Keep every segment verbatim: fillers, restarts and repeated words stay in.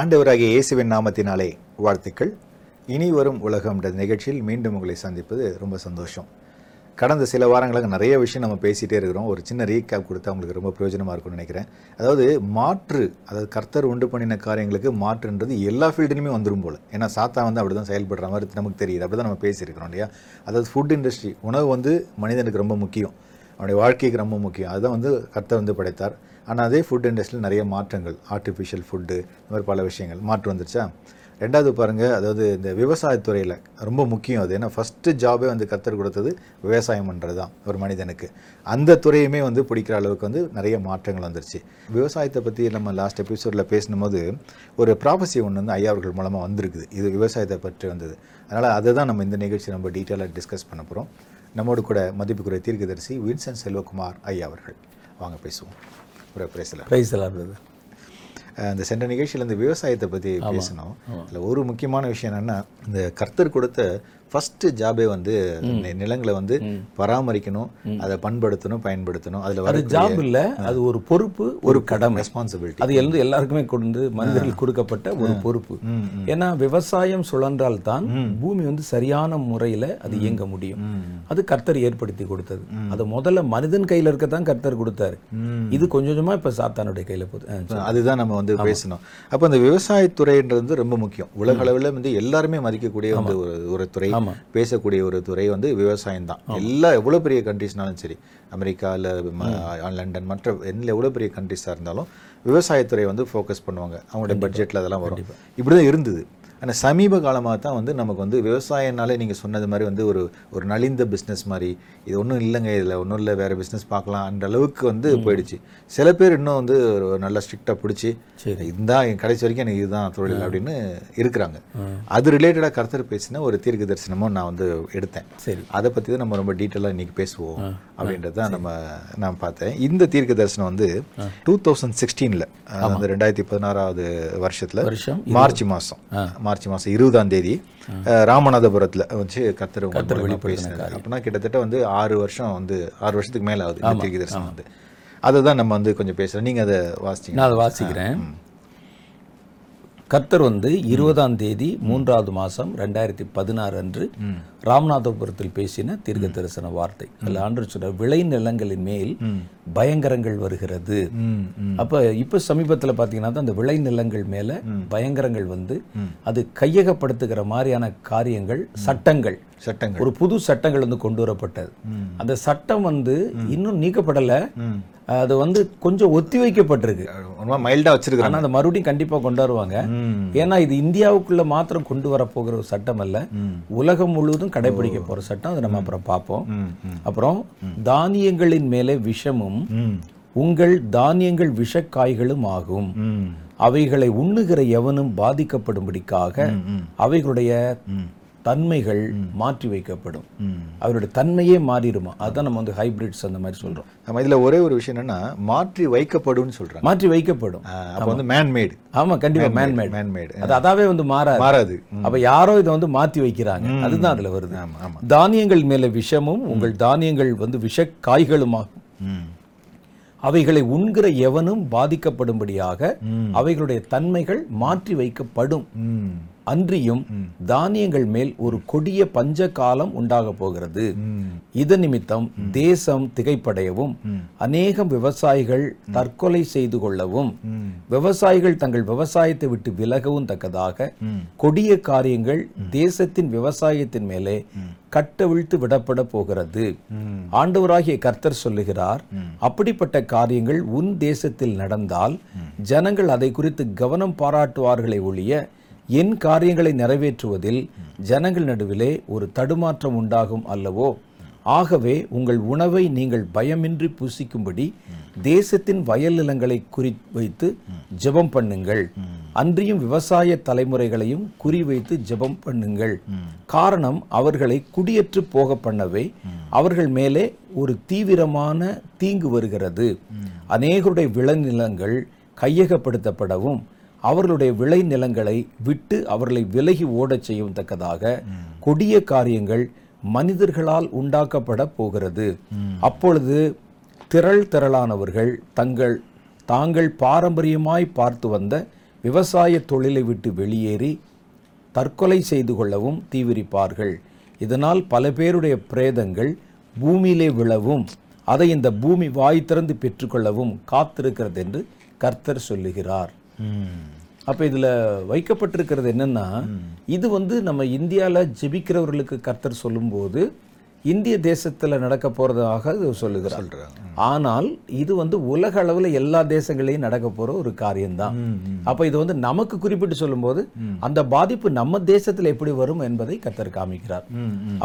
ஆண்டவராகிய இயேசுவின் நாமத்தினாலே வாழ்த்துக்கள். இனி வரும் உலகம் என்ற நிகழ்ச்சியில் மீண்டும் உங்களை சந்திப்பது ரொம்ப சந்தோஷம். கடந்த சில வாரங்களாக நிறைய விஷயம் நம்ம பேசிகிட்டே இருக்கிறோம். ஒரு சின்ன ரீகேப் கொடுத்தா உங்களுக்கு ரொம்ப பிரயோஜனமாக இருக்கும்னு நினைக்கிறேன். அதாவது மாற்று, அதாவது கர்த்தர் உண்டு பண்ணின காரியங்களுக்கு மாற்றுன்றது எல்லா ஃபீல்டுலையுமே வந்துடும் போல். ஏன்னா சாத்தா வந்து அப்படி தான் செயல்படுற மாதிரி நமக்கு தெரியுது. அப்படி தான் நம்ம பேசியிருக்கிறோம் இல்லையா? அதாவது ஃபுட் இண்டஸ்ட்ரி, உணவு வந்து மனிதனுக்கு ரொம்ப முக்கியம், அவனுடைய வாழ்க்கைக்கு ரொம்ப முக்கியம். அதுதான் வந்து கர்த்தர் வந்து படைத்தார். ஆனால் அதே ஃபுட் இண்டஸ்ட்ரியில் நிறைய மாற்றங்கள், ஆர்டிஃபிஷியல் ஃபுட்டு, இந்த மாதிரி பல விஷயங்கள் மாற்று வந்துருச்சா. ரெண்டாவது பாருங்கள், அதாவது இந்த விவசாயத்துறையில் ரொம்ப முக்கியம் அது. ஏன்னா ஃபஸ்ட்டு ஜாபே வந்து கர்த்தர் கொடுத்தது விவசாயம் பண்ணுறது தான் ஒரு மனிதனுக்கு. அந்த துறையுமே வந்து பிடிக்கிற அளவுக்கு வந்து நிறைய மாற்றங்கள் வந்துருச்சு. விவசாயத்தை பற்றி நம்ம லாஸ்ட் எபிசோடில் பேசும்போது ஒரு ப்ராஃபஸி ஒன்று வந்து ஐயா அவர்கள் மூலமாக வந்திருக்குது. இது விவசாயத்தை பற்றி வந்தது. அதனால் அதை தான் நம்ம இந்த நிகழ்ச்சி ரொம்ப டீட்டெயிலாக டிஸ்கஸ் பண்ண போகிறோம். நம்மோடு கூட மதிப்புக்குரிய தீர்க்கதரிசி வின்சென்ட் செல்வகுமார் ஐயா அவர்கள். வாங்க பேசுவோம். அந்த சென்ற நிகழ்ச்சியில் இந்த விவசாயத்தை பற்றி பேசணும். அதில் ஒரு முக்கியமான விஷயம் என்னென்னா, இந்த கர்த்தர் கொடுத்த ஃபஸ்ட்டு ஜாபே வந்து நிலங்களை வந்து பராமரிக்கணும், அதை பண்படுத்தணும், பயன்படுத்தணும். அதில் வர ஜாப் இல்லை, அது ஒரு பொறுப்பு, ஒரு கடமை, ரெஸ்பான்சிபிலிட்டி. அது வந்து எல்லாருக்குமே கொண்டு மனிதர்கள் கொடுக்கப்பட்ட ஒரு பொறுப்பு. ஏன்னா விவசாயம் சுழன்றால் தான் பூமி வந்து சரியான முறையில் அது இயங்க முடியும். அது கர்த்தர் ஏற்படுத்தி கொடுத்தது. அது முதல்ல மனிதன் கையில் இருக்க தான் கர்த்தர் கொடுத்தாரு. இது கொஞ்சம் கொஞ்சமாக இப்போ சாத்தானுடைய கையில் போகுது. அதுதான் நம்ம வந்து பேசணும். அப்போ அந்த விவசாயத்துறைன்றது ரொம்ப முக்கியம். உலக அளவில் வந்து எல்லாருமே மதிக்கக்கூடிய வந்து ஒரு ஒரு துறை, பேசக்கூடிய ஒரு துறை வந்து விவசாயம் தான். எல்லா எவ்வளவு பெரிய கண்ட்ரிஸ்னாலும் சரி, அமெரிக்கா இல்ல லண்டன், மற்ற எவ்வளவு பெரிய கண்ட்ரிஸா இருந்தாலும் விவசாயத்துறை வந்து ஃபோக்கஸ் பண்ணுவாங்க. அவங்களுடைய பட்ஜெட்ல அதெல்லாம் வரும். இப்படிதான் இருந்தது. ஆனால் சமீப காலமாக தான் வந்து நமக்கு வந்து விவசாயனாலே நீங்கள் சொன்னது மாதிரி வந்து ஒரு ஒரு நலிந்த பிஸ்னஸ் மாதிரி, இது ஒன்றும் இல்லைங்க, இதில் ஒன்றும் இல்லை, வேறு பிஸ்னஸ் பார்க்கலாம் அந்த அளவுக்கு வந்து போயிடுச்சு. சில பேர் இன்னும் வந்து நல்லா ஸ்ட்ரிக்டாக பிடிச்சி இதுதான் என் கடைசி வரைக்கும் எனக்கு இதுதான் தொழில் அப்படின்னு இருக்கிறாங்க. அது ரிலேட்டடாக கர்த்தர் பேசின ஒரு தீர்க்க தரிசனமும் நான் வந்து எடுத்தேன். சரி, அதை பற்றி தான் நம்ம ரொம்ப டீட்டெயிலாக இன்றைக்கி பேசுவோம் அப்படின்றது தான் நம்ம நான் பார்த்தேன். இந்த தீர்க்க தரிசனம் வந்து டூ தௌசண்ட் சிக்ஸ்டீனில், அதாவது ரெண்டாயிரத்தி பதினாறாவது வருஷத்தில் மார்ச் மாதம் மார்ச் மாதம் இருபதாம் தேதி ராமநாதபுரத்தில் வச்சு கர்த்தர் பேசினார். அப்படின்னா கிட்டத்தட்ட வந்து ஆறு வருஷம் வந்து ஆறு வருஷத்துக்கு மேலே ஆகுது இந்த தீர்க்க தரிசனம் வந்து. அதை தான் நம்ம வந்து கொஞ்சம் பேசுகிறோம். நீங்கள் அதை வாசிங்க. நான் அதை வாசிக்கிறேன். கர்த்தர் வந்து இருபதாம் தேதி மூன்றாவது மாதம் ரெண்டாயிரத்தி பதினாறு அன்று ராமநாதபுரத்தில் பேசின தீர்க்க தரிசன வார்த்தை. அதில் ஆண்டவர் சொல்ற விளை நிலங்களின் மேல் பயங்கரங்கள் வருகிறது. அப்போ இப்போ சமீபத்தில் பார்த்தீங்கன்னா தான் அந்த விளை நிலங்கள் மேலே பயங்கரங்கள் வந்து அது கையகப்படுத்துகிற மாதிரியான காரியங்கள், சட்டங்கள் சட்டங்கள் ஒரு புது சட்டங்கள் வந்து கொண்டு வரப்பட்டது. அந்த சட்டம் வந்து இன்னும் நீக்கப்படலை, அது வந்து கொஞ்சம் ஒத்தி வைக்கப்பட்டிருக்கு. மைல்டா வச்சிருக்காங்க. ஆனால் அதை மறுபடியும் கண்டிப்பாக கொண்டு வருவாங்க. ஏன்னா இது இந்தியாவுக்குள்ள மாத்திரம் கொண்டு வரப்போகிற ஒரு சட்டம் அல்ல, உலகம் முழுவதும் கடைபிடிக்க போகிற சட்டம். அதை நம்ம அப்புறம் பார்ப்போம். அப்புறம் தானியங்களின் மேலே விஷமும் உங்கள் தானியங்கள் விஷக்காய்களும் ஆகும், அவைகளை உண்ணுகிற எவனும் பாதிக்கப்படும்படிக்காக அவைகளுடைய தன்மைகள் மாற்றி வைக்கப்படும். அவருடைய தன்மையே மாறிடுமா. அதுதான் நம்ம வந்து ஹைபிரிட்ஸ் அந்த மாதிரி சொல்றோம். நம்ம இதுல ஒரே ஒரு விஷயம் என்னன்னா, மாற்றி வைக்கப்படும் சொல்றாங்க. மாற்றி வைக்கப்படும் அப்ப வந்து மேன்மேட். ஆமா, கண்டிப்பா மேன்மேட். மேன்மேட் அது அதாவே வந்து மாறாது மாறாது அப்ப யாரோ இதை வந்து மாற்றி வைக்கிறாங்க. அதுதான் அதுல வருது. தானியங்கள் மேல விஷமும் உங்கள் தானியங்கள் வந்து விஷ காய்களுமாகும், அவைகளை உண்கிற எவனும் பாதிக்கப்படும்படியாக அவைகளுடைய தன்மைகள் மாற்றி வைக்கப்படும். அன்றியும் தானியங்கள் மேல் ஒரு கொடிய பஞ்ச காலம் உண்டாக போகிறது. இது நிமித்தம் தேசம் திகைப்படையவும் அநேகம் விவசாயிகள் தற்கொலை செய்து கொள்ளவும் விவசாயிகள் தங்கள் விவசாயத்தை விட்டு விலகவும் தக்கதாக கொடிய காரியங்கள் தேசத்தின் விவசாயத்தின் மேலே கட்டவிழ்த்து விடப்பட போகிறது. ஆண்டவராகிய கர்த்தர் சொல்லுகிறார், அப்படிப்பட்ட காரியங்கள் உன் தேசத்தில் நடந்தால் ஜனங்கள் அதை குறித்து கவனம் பாராட்டுவார்களே ஒழிய என் காரியங்களை நிறைவேற்றுவதில் ஜனங்கள் நடுவிலே ஒரு தடுமாற்றம் உண்டாகும் அல்லவோ. ஆகவே உங்கள் உணவை நீங்கள் பயமின்றி பூசிக்கும்படி தேசத்தின் வயல் நிலங்களை குறிவைத்து ஜெபம் பண்ணுங்கள், அன்றியும் விவசாய தலைமுறைகளையும் குறிவைத்து ஜெபம் பண்ணுங்கள். காரணம், அவர்களை குடியேற்று போக பண்ணவே அவர்கள் மேலே ஒரு தீவிரமான தீங்கு வருகிறது. அநேகருடைய விளைநிலங்கள் கையகப்படுத்தப்படவும் அவர்களுடைய விளை நிலங்களை விட்டு அவர்களை விலகி ஓடச் செய்யும் தக்கதாக கொடிய காரியங்கள் மனிதர்களால் உண்டாக்கப்பட போகிறது. அப்பொழுது திரள் திரளானவர்கள் தங்கள் தாங்கள் பாரம்பரியமாய் பார்த்து வந்த விவசாய தொழிலை விட்டு வெளியேறி தற்கொலை செய்து கொள்ளவும் தீவிரிப்பார்கள். இதனால் பல பேருடைய பிரேதங்கள் பூமியிலே விழவும் அதை இந்த பூமி வாய் திறந்து பெற்றுக்கொள்ளவும் காத்திருக்கிறது என்று கர்த்தர் சொல்லுகிறார். அப்போ இதில் வைக்கப்பட்டிருக்கிறது என்னென்னா, இது வந்து நம்ம இந்தியாவில் ஜெபிக்கிறவர்களுக்கு கர்த்தர் சொல்லும்போது இந்திய தேசத்தில் நடக்க போகிறதாக சொல்லுகிறார். ஆனால் இது வந்து உலக அளவில் எல்லா தேசங்களையும் நடக்க போகிற ஒரு காரியம்தான். அப்போ இது வந்து நமக்கு குறிப்பிட்டு சொல்லும்போது அந்த பாதிப்பு நம்ம தேசத்தில் எப்படி வரும் என்பதை கர்த்தர் காமிக்கிறார்.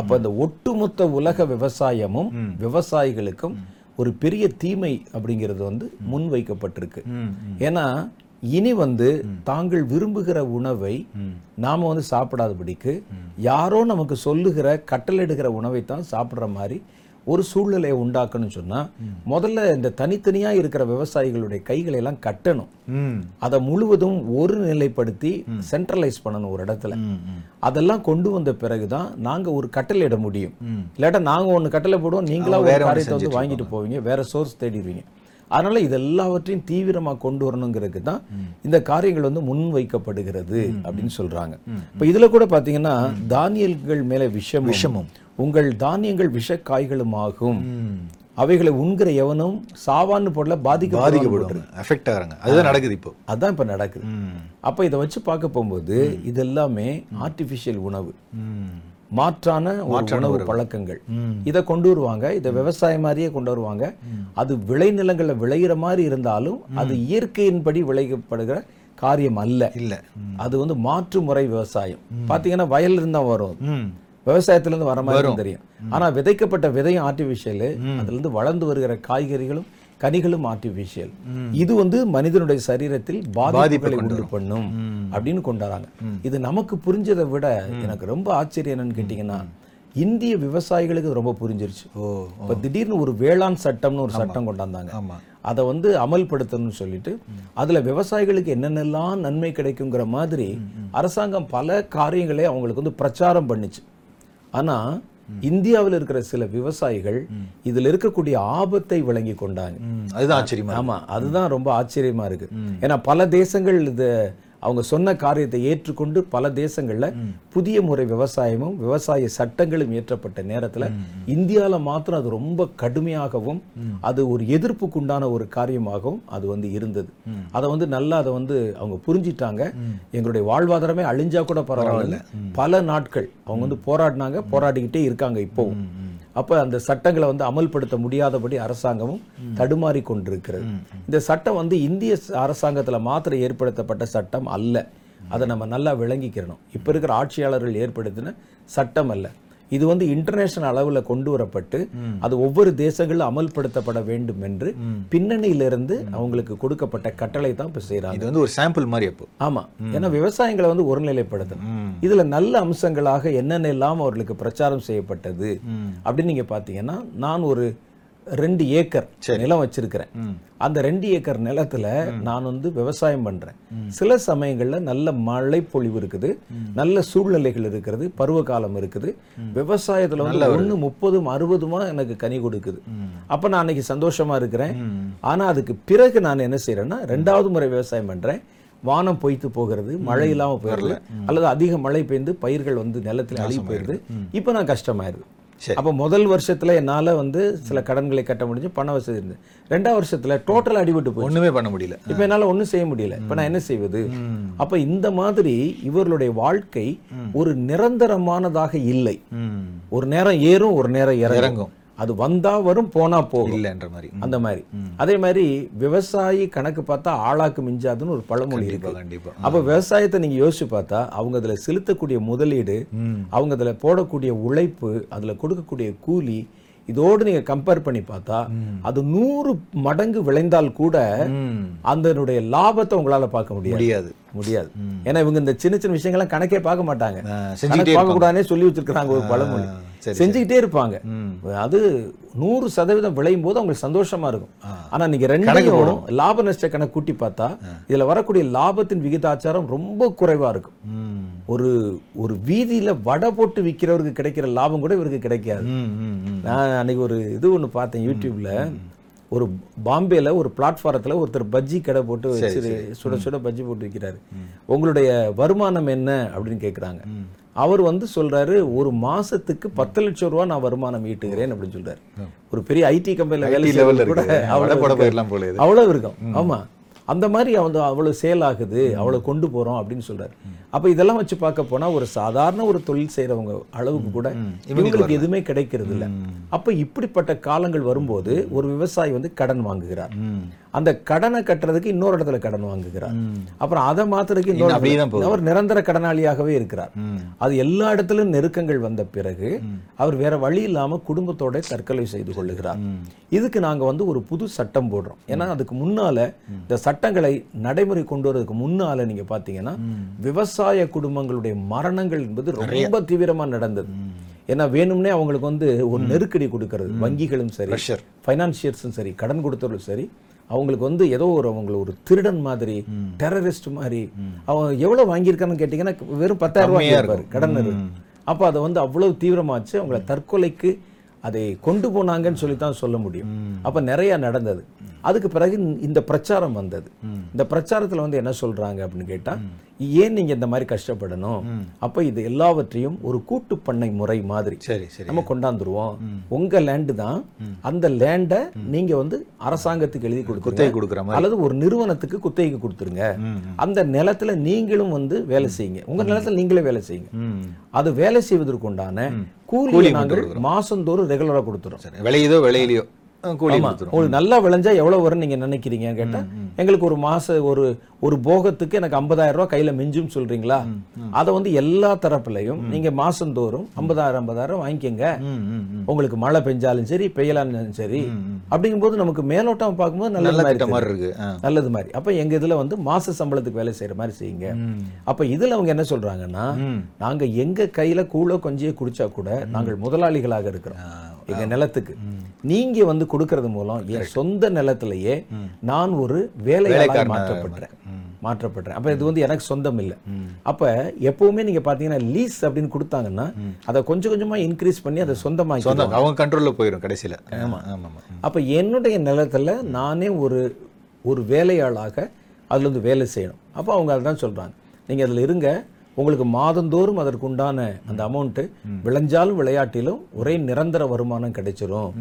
அப்போ இந்த ஒட்டுமொத்த உலக விவசாயமும் விவசாயிகளுக்கும் ஒரு பெரிய தீமை அப்படிங்கிறது வந்து முன் வைக்கப்பட்டிருக்கு. ஏன்னா இனி வந்து தாங்கள் விரும்புகிற உணவை நாம வந்து சாப்பிடாதபடிக்கு யாரோ நமக்கு சொல்லுகிற கட்டளையிடுகிற உணவை தான் சாப்பிட்ற மாதிரி ஒரு சூழ்நிலையை உண்டாக்கணும்னு சொன்னா, முதல்ல இந்த தனித்தனியா இருக்கிற விவசாயிகளுடைய கைகளை எல்லாம் கட்டணும். அதை முழுவதும் ஒரு நிலைப்படுத்தி சென்ட்ரலைஸ் பண்ணணும் ஒரு இடத்துல. அதெல்லாம் கொண்டு வந்த பிறகுதான் நாங்க ஒரு கட்டளையிட முடியும். இல்லாட்டா நாங்க ஒன்னு கட்டளை போடுவோம், நீங்களா ஒரு காரியத்தை வந்து வாங்கிட்டு போவீங்க, வேற சோர்ஸ் தேடிடுவீங்க. அதனால இது எல்லாவற்றையும் தீவிரமாக கொண்டு வரணுங்கிறதுக்கு தான் இந்த காரியங்கள் வந்து முன்வைக்கப்படுகிறது அப்படின்னு சொல்றாங்க. இப்போ இதுல கூட பாத்தீங்கன்னா, தானியங்கள் மேல விஷம் விஷமும் உங்கள் தானியங்கள் விஷ காய்களும் ஆகும், அவைகளை உண்கிற எவனும் சாவான்னு போடல பாதிக்க பாதிக்கப்படுறாங்க. அதுதான் நடக்குது இப்போ, அதுதான் இப்போ நடக்குது. அப்போ இதை வச்சு பார்க்க போகும்போது இது எல்லாமே ஆர்டிஃபிஷியல் உணவு, மாற்றான உணவு பழக்கங்கள். இதை கொண்டு வருவாங்க, இதை விவசாயம் மாதிரியே கொண்டு வருவாங்க. அது விளைநிலங்களில் விளைகிற மாதிரி இருந்தாலும் அது இயற்கையின்படி விளைக்கப்படுகிற காரியம் அல்ல. இல்லை, அது வந்து மாற்று முறை விவசாயம். பார்த்தீங்கன்னா வயல்ல இருந்தா வரும், விவசாயத்திலிருந்து வர மாதிரி தெரியும். ஆனால் விதைக்கப்பட்ட விதையும் ஆர்டிஃபிஷியல், அதுலேருந்து வளர்ந்து வருகிற காய்கறிகளும் கனிகளும் ஆர்டிஃபிஷியல். இது வந்து மனிதனுடைய சரீரத்தில் பாதிப்புகளை உண்டு பண்ணும் அப்படின்னு கொண்டாடுறாங்க. இது நமக்கு புரிஞ்சதை விட எனக்கு ரொம்ப ஆச்சரியம் என்னன்னு கேட்டீங்கன்னா, இந்திய விவசாயிகளுக்கு ரொம்ப புரிஞ்சிருச்சு. இப்போ திடீர்னு ஒரு வேளாண் சட்டம்னு ஒரு சட்டம் கொண்டாந்தாங்க. அதை வந்து அமல்படுத்தணும்னு சொல்லிட்டு அதுல விவசாயிகளுக்கு என்னென்னலாம் நன்மை கிடைக்குங்கிற மாதிரி அரசாங்கம் பல காரியங்களை அவங்களுக்கு வந்து பிரச்சாரம் பண்ணுச்சு. ஆனா இந்தியாவில் இருக்கிற சில விவசாயிகள் இதுல இருக்கக்கூடிய ஆபத்தை விளங்கி கொண்டாங்க. அதுதான் ஆச்சரியமா. ஆமா, அதுதான் ரொம்ப ஆச்சரியமா இருக்கு. ஏன்னா பல தேசங்கள் இது அவங்க சொன்ன காரியத்தை ஏற்றுக்கொண்டு பல தேசங்கள்ல புதிய முறை விவசாயமும் விவசாய சட்டங்களும் ஏற்றப்பட்ட நேரத்துல இந்தியால மாத்திரம் அது ரொம்ப கடுமையாகவும் அது ஒரு எதிர்ப்புக்குண்டான ஒரு காரியமாகவும் அது வந்து இருந்தது. அதை வந்து நல்லா அதை வந்து அவங்க புரிஞ்சிட்டாங்க. எங்களுடைய வாழ்வாதாரமே அழிஞ்சா கூட பரவாயில்ல, பல நாட்கள் அவங்க வந்து போராடினாங்க, போராடிக்கிட்டே இருக்காங்க இப்போவும். அப்ப அந்த சட்டங்களை வந்து அமல்படுத்த முடியாதபடி அரசாங்கமும் தடுமாறி கொண்டிருக்கிறது. இந்த சட்டம் வந்து இந்திய அரசாங்கத்துல மாத்திரம் ஏற்படுத்தப்பட்ட சட்டம் அல்ல, அதை நம்ம நல்லா விளங்கிக்கிறணும். இப்ப இருக்கிற ஆட்சியாளர்கள் ஏற்படுத்தின சட்டம் அல்ல, இது வந்து இன்டர்நேஷனல் அளவுல கொண்டு வரப்பட்டு அது ஒவ்வொரு தேசங்களும் அமல்படுத்தப்பட வேண்டும் என்று பின்னணியிலிருந்து அவங்களுக்கு கொடுக்கப்பட்ட கட்டளை தான் இப்ப செய்யறாங்க. இது வந்து ஒரு சாம்பிள் மாதிரி. அப்போ ஆமா, ஏன்னா விவசாயங்களை வந்து ஒருநிலைப்படுத்தணும். இதுல நல்ல அம்சங்களாக என்னென்ன எல்லாம் அவர்களுக்கு பிரச்சாரம் செய்யப்பட்டது அப்படின்னு நீங்க பாத்தீங்கன்னா, நான் ஒரு ரெண்டு ஏக்கர் நிலம் வச்சிருக்கிறேன். அந்த ரெண்டு ஏக்கர் நிலத்துல நான் வந்து விவசாயம் பண்றேன். சில சமயங்கள்ல நல்ல மழை பொழிவு இருக்குது, நல்ல சூழ்நிலைகள் இருக்குது, பருவ காலம் இருக்குது, விவசாயத்துல வந்து ஒண்ணு முப்பதும் அறுபதுமா எனக்கு கனி கொடுக்குது. அப்ப நான் அன்னைக்கு சந்தோஷமா இருக்கிறேன். ஆனா அதுக்கு பிறகு நான் என்ன செய்யறேன்னா, ரெண்டாவது முறை விவசாயம் பண்றேன். வானம் பொய்த்து போகிறது, மழை இல்லாம போயிடுது, அல்லது அதிக மழை பெய்ந்து பயிர்கள் வந்து நிலத்துல அழிவு போயிடுது. இப்ப நான் கஷ்டமாயிருது. அப்போ முதல் வருஷத்துல என்னால வந்து சில கடன்களை கட்ட முடிஞ்சு, பண வசதி இருந்து ரெண்டாவது வருஷத்துல டோட்டல் அடிபட்டு போய் ஒண்ணுமே பண்ண முடியல. இப்ப என்னால ஒண்ணும் செய்ய முடியல. இப்ப நான் என்ன செய்வது? அப்ப இந்த மாதிரி இவர்களுடைய வாழ்க்கை ஒரு நிரந்தரமானதாக இல்லை. ஒரு நேரம் ஏறும், ஒரு நேரம் இறங்கும். அது வந்தா வரும், போனா போகல என்ற மாதிரி அந்த மாதிரி. அதே மாதிரி விவசாயி கணக்கு பார்த்தா ஆளாக்கு மிஞ்சாதுன்னு ஒரு பழமொழி இருக்கு. அப்ப விவசாயத்தை நீங்க யோசிச்சு பார்த்தா அவங்க அதுல செலுத்தக்கூடிய முதலீடு, அவங்க அதுல போடக்கூடிய உழைப்பு, அதுல கொடுக்கக்கூடிய கூலி, இதோடு நீங்க கம்பேர் பண்ணி பார்த்தா அது நூறு மடங்கு விளைந்தால் கூட அதனுடைய லாபத்தை உங்களால பார்க்க முடியாது முடியாது ஏன்னா இவங்க இந்த சின்ன சின்ன விஷயங்கள்லாம் கணக்கே பார்க்க மாட்டாங்க. பார்க்க கூடாதுன்னு சொல்லி வச்சிருக்காங்க ஒரு பழமொழி. செஞ்சுக்கிட்டே இருப்பாங்க. அது நூறு சதவீதம் விளையும் போது அவங்களுக்கு சந்தோஷமா இருக்கும். ஆனா நீங்க ரெண்டு லாப நஷ்ட கணக்கு கூட்டி பார்த்தா இதுல வரக்கூடிய லாபத்தின் விகிதாச்சாரம் ரொம்ப குறைவா இருக்கும். ஒரு ஒரு வீதியில வடை போட்டு விற்கிறவருக்கு கிடைக்கிற லாபம் கூட இவருக்கு கிடைக்காது. நான் அன்னைக்கு ஒரு இது ஒண்ணு பார்த்தேன் யூடியூப்ல. ஒரு பாம்பேல ஒரு பிளாட்ஃபாரத்தில் ஒருத்தர் பஜ்ஜி கடை போட்டு வச்சு சுட சுட பஜ்ஜி போட்டு விற்கிறாரு. உங்களுடைய வருமானம் என்ன அப்படின்னு கேட்குறாங்க. அவர் வந்து சொல்றாரு, ஒரு மாசத்துக்கு பத்து லட்சம் ரூபா நான் வருமானம் ஈட்டுகிறேன் அப்படின்னு சொல்றாரு. ஒரு பெரிய ஐடி கம்பெனில வேலை கூட அவ்வளவு இருக்கும். ஆமா, அந்த மாதிரி அவன் அவ்வளவு சேல் ஆகுது, அவ்வளவு கொண்டு போறோம் அப்படின்னு சொல்றாரு. அப்ப இதெல்லாம் வச்சு பார்க்க போனா ஒரு சாதாரண ஒரு தொழில் செய்யறவங்க அளவுக்கு கூட இவங்களுக்கு எதுவுமே கிடைக்கிறது இல்லை. அப்ப இப்படிப்பட்ட காலங்கள் வரும்போது ஒரு விவசாயி வந்து கடன் வாங்குகிறார். அந்த கடனை கட்டுறதுக்கு இன்னொரு இடத்துல கடன் வாங்குகிறார். அப்புறம் அதை மாத்துறதுக்கு இன்னொரு, அவர் நிரந்தர கடனாளியாகவே இருக்கிறார். அது எல்லா இடத்துலயும் நெருக்கங்கள் வந்த பிறகு அவர் வேற வழி இல்லாம குடும்பத்தோட தற்கொலை செய்து கொள்ளுகிறார். இதுக்கு நாங்க வந்து ஒரு புது சட்டம் போடுறோம். ஏன்னா அதுக்கு முன்னால இந்த சட்டங்களை நடைமுறை கொண்டு வரதுக்கு முன்னால நீங்க பாத்தீங்கன்னா விவசாய குடும்பங்களுடைய மரணங்கள் என்பது ரொம்ப தீவிரமா நடந்தது. ஏன்னா வேணும்னே அவங்களுக்கு வந்து ஒரு நெருக்கடி கொடுக்கறது, வங்கிகளும் சரி, பைனான்சியர்ஸும் சரி, கடன் கொடுத்தவர்களும் சரி, அவங்களுக்கு வந்து ஏதோ ஒரு அவங்களை ஒரு திருடன் மாதிரி, டெரரிஸ்ட் மாதிரி. அவங்க எவ்வளவு வாங்கியிருக்கான்னு கேட்டீங்கன்னா வெறும் பத்தாயிரம் ரூபாய் கடன் இருக்கு. அப்ப அதை வந்து அவ்வளவு தீவிரமாச்சு. அவங்களை தற்கொலைக்கு அதை கொண்டு போனாங்கன்னு சொல்லித்தான் சொல்ல முடியும். அப்ப நிறைய நடந்தது. அதுக்கு பிறகு இந்த பிரச்சாரம் வந்தது. இந்த பிரச்சாரத்துல வந்து என்ன சொல்றாங்க அப்படின்னு கேட்டா, ஏன் நீங்க இந்த மாதிரி கஷ்டப்படணும், அப்ப இது எல்லாவற்றையும் ஒரு கூட்டு பண்ணை முறை மாதிரி நம்ம கொண்டாந்துருவோம். உங்க லேண்டு தான், அந்த லேண்டை நீங்க வந்து அரசாங்கத்துக்கு எழுதி கொடுத்து அல்லது ஒரு நிறுவனத்துக்கு குத்தகைக்கு கொடுத்துருங்க. அந்த நிலத்துல நீங்களும் வந்து வேலை செய்யுங்க, உங்க நிலத்துல நீங்களே வேலை செய்யுங்க. அது வேலை செய்வதற்கு உண்டான கூலி நாங்கள் மாசந்தோறும் ரெகுலரா கொடுத்துறோம். விலையோ விலையிலயோ நல்லா விளைஞ்சா எவ்வளவு வரும் நீங்க நினைக்கிறீங்க கேட்டா, எங்களுக்கு ஒரு மாச ஒரு ஒரு போகத்துக்கு எனக்கு ஐம்பதாயிரம் ரூபாய் கையில மிஞ்சும் சொல்றீங்களா, அதை வந்து எல்லா தரப்புலையும் நீங்க மாசந்தோறும் ஐம்பதாயிரம் ஐம்பதாயிரம் வாங்கிக்கங்க. உங்களுக்கு மழை பெஞ்சாலும் சரி, பெய்யலாலும் சரி. அப்படிங்கும் போது நமக்கு மேலோட்டம் பார்க்கும்போது நல்லது மாதிரி இருக்கு, நல்லது மாதிரி. அப்ப எங்க இதுல வந்து மாச சம்பளத்துக்கு வேலை செய்யற மாதிரி செய்யுங்க. அப்ப இதுல அவங்க என்ன சொல்றாங்கன்னா, நாங்க எங்க கையில கூழோ கொஞ்சே குடிச்சா கூட நாங்கள் முதலாளிகளாக இருக்கிறோம் எங்க நிலத்துக்கு. நீங்க வந்து கொடுக்கறது மூலம் என் சொந்த நிலத்திலேயே நான் ஒரு வேலையாக மாற்றப்படுறேன் மாற்றப்படுறேன் அப்ப இது வந்து எனக்கு சொந்தம் இல்லை. அப்ப எப்பவுமே நீங்க பாத்தீங்கன்னா லீஸ் அப்படின்னு கொடுத்தாங்கன்னா அதை கொஞ்சம் கொஞ்சமா இன்க்ரீஸ் பண்ணி அதை சொந்தமாக்கி அவங்க கண்ட்ரோல்ல போயிடும் கடைசியில. ஆமா ஆமா. அப்ப என்னுடைய நிலத்துல நானே ஒரு ஒரு வேலையாளாக அதுல இருந்து வேலை செய்யணும். அப்ப அவங்க அதுதான் சொல்றாங்க, நீங்க அதுல இருங்க, உங்களுக்கு மாதந்தோறும் அதற்கு உண்டான அந்த அமௌண்ட் விளைஞ்சாலும் விளையாட்டிலும் ஒரே நிரந்தர வருமானம் கிடைச்சிரும்.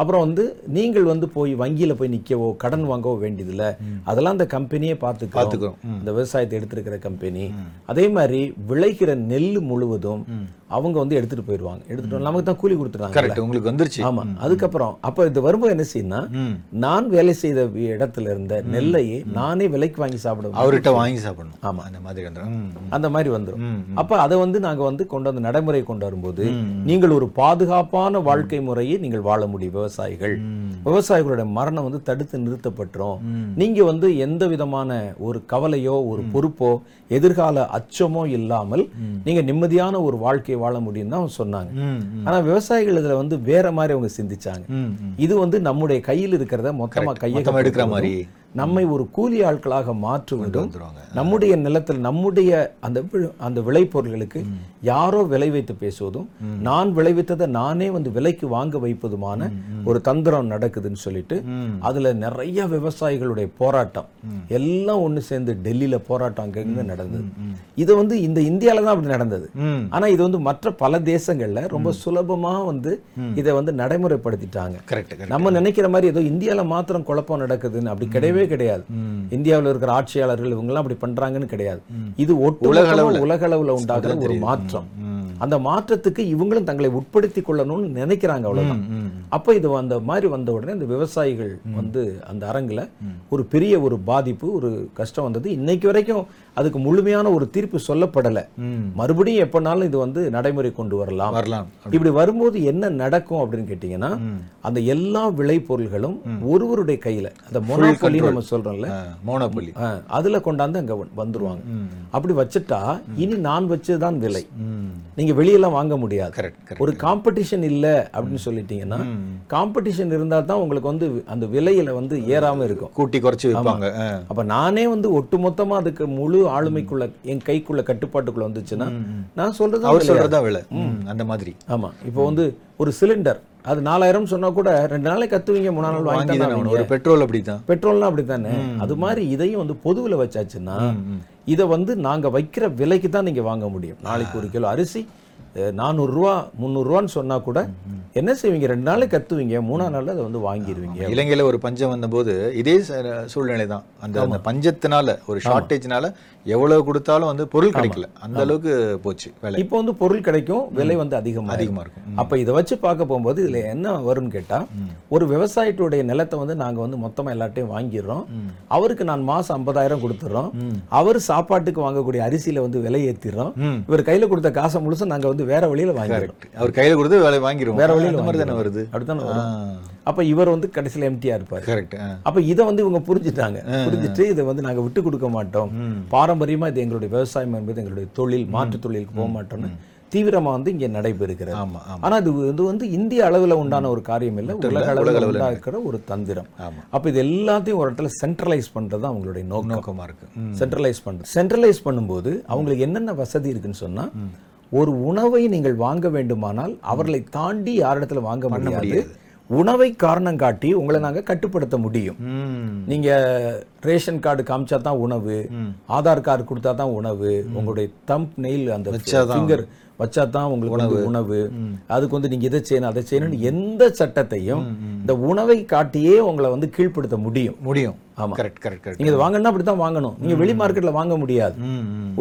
அப்புறம் வந்து நீங்கள் வந்து போய் வங்கியில போய் நிக்கவோ கடன் வாங்கவோ வேண்டியதில்ல. அதெல்லாம் அந்த கம்பெனியே பார்த்துக்கிறோம், இந்த விவசாயத்தை எடுத்திருக்கிற கம்பெனி. அதே மாதிரி விளைகிற நெல் முழுவதும் அவங்க வந்து எடுத்துட்டு போயிடுவாங்க. எடுத்துட்டு நமக்கு தான் கூலி கொடுத்துட்டாங்க, உங்களுக்கு வந்துருச்சு. ஆமா. அதுக்கப்புறம் அப்ப இது வரும்போது என்ன செய்யணும்னா, நான் வேலை செய்த இடத்துல இருந்த நெல்லையே நானே விலைக்கு வாங்கி சாப்பிடுவேன், அவர்கிட்ட வாங்கி சாப்பிடணும். ஆமா, அந்த மாதிரி அந்த மாதிரி வந்துடும். அப்ப அதை வந்து நாங்க வந்து கொண்டு வந்து நடைமுறை கொண்டு வரும்போது நீங்கள் ஒரு பாதுகாப்பான வாழ்க்கை முறையை நீங்கள் வாழ முடியும். விவசாயிகள் விவசாயிகளுடைய மரணம் வந்து தடுத்து நிறுத்தப்பட்டுரும். நீங்க வந்து எந்த விதமான ஒரு கவலையோ ஒரு பொறுப்போ எதிர்கால அச்சமோ இல்லாமல் நீங்க நிம்மதியான ஒரு வாழ்க்கையை வாழ முடியும் தான் சொன்னாங்க. ஆனா விவசாயிகள் இதுல வந்து வேற மாதிரி அவங்க சிந்திச்சாங்க. இது வந்து நம்முடைய கையில் இருக்கிறத மொத்தமா கையகம் எடுக்கிற மாதிரி நம்மை ஒரு கூலி ஆட்களாக மாற்றுவது, நம்முடைய நிலத்தில் நம்முடைய அந்த அந்த விளைபொருள்களுக்கு யாரோ விளைவித்து பேசுவதும் நான் விளைவித்ததை நானே வந்து விலைக்கு வாங்க வைப்பதுமான ஒரு தந்திரம் நடக்குதுன்னு சொல்லிட்டு அதுல நிறைய விவசாயிகளுடைய போராட்டம் எல்லாம் ஒன்று சேர்ந்து டெல்லியில போராட்டம் நடந்தது. இது வந்து இந்த இந்தியால தான் அப்படி நடந்தது. ஆனா இது வந்து மற்ற பல தேசங்கள்ல ரொம்ப சுலபமா வந்து இதை வந்து நடைமுறைப்படுத்திட்டாங்க. நம்ம நினைக்கிற மாதிரி ஏதோ இந்தியால மாத்திரம் குழப்பம் நடக்குதுன்னு அப்படி கிடையாது கிடையாது. இந்தியாவில் இருக்கிற ஆட்சியாளர்கள் இவங்க எல்லாம் அப்படி பண்றாங்கன்னு கிடையாது. இது ஒட்டுமொத்த உலக அளவுல உண்டாகிற ஒரு மாற்றம். அந்த மாற்றத்துக்கு இவங்களும் தங்களை உட்படுத்திக் கொள்ளணும்னு நினைக்கிறாங்க, அவ்வளவுதான். அப்ப இது அந்த மாதிரி வந்த உடனே இந்த விவசாயிகள் வந்து அந்த அரங்குல ஒரு பெரிய ஒரு பாதிப்பு ஒரு கஷ்டம் வந்தது. இன்னைக்கு வரைக்கும் அதுக்கு முழுமையான ஒரு தீர்ப்பு சொல்லப்படலை. மறுபடியும் எப்பனாலும் இது வந்து நடைமுறை கொண்டு வரலாம். இப்படி வரும்போது என்ன நடக்கும் அப்படின்னு கேட்டீங்கன்னா, அந்த எல்லா விளைபொருள்களும் ஒருவருடைய கையில, அந்த மோனோபொலி நம்ம சொல்றோம்ல, மோனோபொலி அதுல கொண்டாந்து அங்க வந்துருவாங்க. அப்படி வச்சுட்டா இனி நான் வச்சதுதான் விலை, நீங்க வெளியெல்லாம் வாங்க முடியாது. ஒரு காம்படிஷன் இல்ல அப்படின்னு சொல்லிட்டீங்கன்னா, காம்படிஷன் இருந்தா தான் உங்களுக்கு வந்து அந்த விலையில வந்து ஏறாம இருக்கும், கூட்டி குறைச்சு வைப்பாங்க. அப்ப நானே வந்து ஒட்டுமொத்தமா அதுக்கு முழு ஆளுமைக்குள்ள என் கைக்குள்ள கட்டுப்பாட்டுக்குள்ள வந்துச்சுன்னா நான் சொல்றது அவர் சொல்றதா விலை அந்த மாதிரி. ஆமா. இப்போ வந்து ஒரு சிலிண்டர் அது நாலாயிரம் சொன்னா கூட ரெண்டு நாளைக்கு கத்துவீங்க, மூணு நாள் வாங்கிதான். ஒரு பெட்ரோல் அப்படிதான், பெட்ரோல்னா அப்படித்தானே. அது மாதிரி இதையும் வந்து பொதுவில் வச்சாச்சுன்னா இதை வந்து நாங்கள் வைக்கிற விலைக்கு தான் நீங்கள் வாங்க முடியும். நாளைக்கு ஒரு கிலோ அரிசி நானூறுரூவா முந்நூறுரூவான்னு சொன்னால் கூட என்ன செய்வீங்க, ரெண்டு நாளைக்கு கற்றுவீங்க, மூணாம் நாளில் அதை வந்து வாங்கிடுவீங்க. இலங்கையில் ஒரு பஞ்சம் வந்தபோது இதே சூழ்நிலை தான். அந்த அந்த பஞ்சத்தினால ஒரு ஷார்ட்டேஜ்னால எவ்வளோ கொடுத்தாலும் வந்து பொருள் கிடைக்கல, அந்த அளவுக்கு போச்சு விலை. இப்போ வந்து பொருள் கிடைக்கும், விலை வந்து அதிகமாக அதிகமாக இருக்கும். அப்போ இதை வச்சு பார்க்க போகும்போது இதில் என்ன வரும்னு கேட்டால், ஒரு விவசாயத்துடைய நிலத்தை வந்து நாங்கள் வந்து மொத்தமாக எல்லார்ட்டையும் வாங்கிடுறோம், அவருக்கு நான் மாதம் ஐம்பதாயிரம் கொடுத்துட்றோம், அவர் சாப்பாட்டுக்கு வாங்கக்கூடிய அரிசியில் வந்து விலை ஏற்றிடுறோம், இவர் கையில் கொடுத்த காசை முழுசும் நாங்கள் வந்து வேற வழியில வாங்கிடுறோம். அவர் கையில கொடுத்து வேலை வாங்கிடுவோம், வேற வழியில மாதிரி தானே வருது, அப்படித்தானே வரும். அப்போ இவர் வந்து கடைசியில் எம்டியா இருப்பார். கரெக்ட். அப்போ இதை வந்து இவங்க புரிஞ்சுட்டாங்க. புரிஞ்சுட்டு இதை வந்து நாங்கள் விட்டு கொடுக்க மாட்டோம், பாரம்பரியமாக இது எங்களுடைய விவசாயம் என்பது எங்களுடைய தொழில், மாற்றுத் தொழிலுக்கு போக மாட்டோம்னு தீவிரமாக வந்து இங்கே நடைபெறுகிறது. ஆனால் இது இது வந்து இந்திய அளவில் உண்டான ஒரு காரியம் இல்லை, உலக அளவில் உண்டாக்குற ஒரு தந்திரம். அப்போ இது எல்லாத்தையும் ஒரு இடத்துல சென்ட்ரலைஸ் பண்ணுறது தான் அவங்களுடைய நோக்கமாக இருக்குது. சென்ட்ரலைஸ் பண்ணுறது சென்ட்ரலைஸ் பண்ணும்போது அவங்களுக்கு என்னென்ன வசதி இருக்குன்னு சொன்னால், ஒரு உணவை நீங்கள் வாங்க வேண்டுமானால் அவர்களை தாண்டி யாரிடத்துல வாங்க முடியாது. உணவை காரணம் காட்டி உங்களை நாங்கள் கட்டுப்படுத்த முடியும். நீங்க ரேஷன் கார்டு காமிச்சா தான் உணவு, ஆதார் கார்டு கொடுத்தா தான் உணவு, உங்களுடைய தம்ப் நெயில் அந்த ஃபிங்கர் வச்சா தான் உங்களுக்கு வந்து உணவு, அதுக்கு வந்து நீங்க இதை செய்யணும் அதை செய்யணும்னு எந்த சட்டத்தையும் இந்த உணவை காட்டியே உங்களை வந்து கீழ்படுத்த முடியும் முடியும் ஆமா, கரெக்ட் கரெக்ட் கரெக்ட். நீங்க வாங்கணும்னா அப்படித்தான் வாங்கணும். நீங்க வெளி மார்க்கெட்ல வாங்க முடியாது,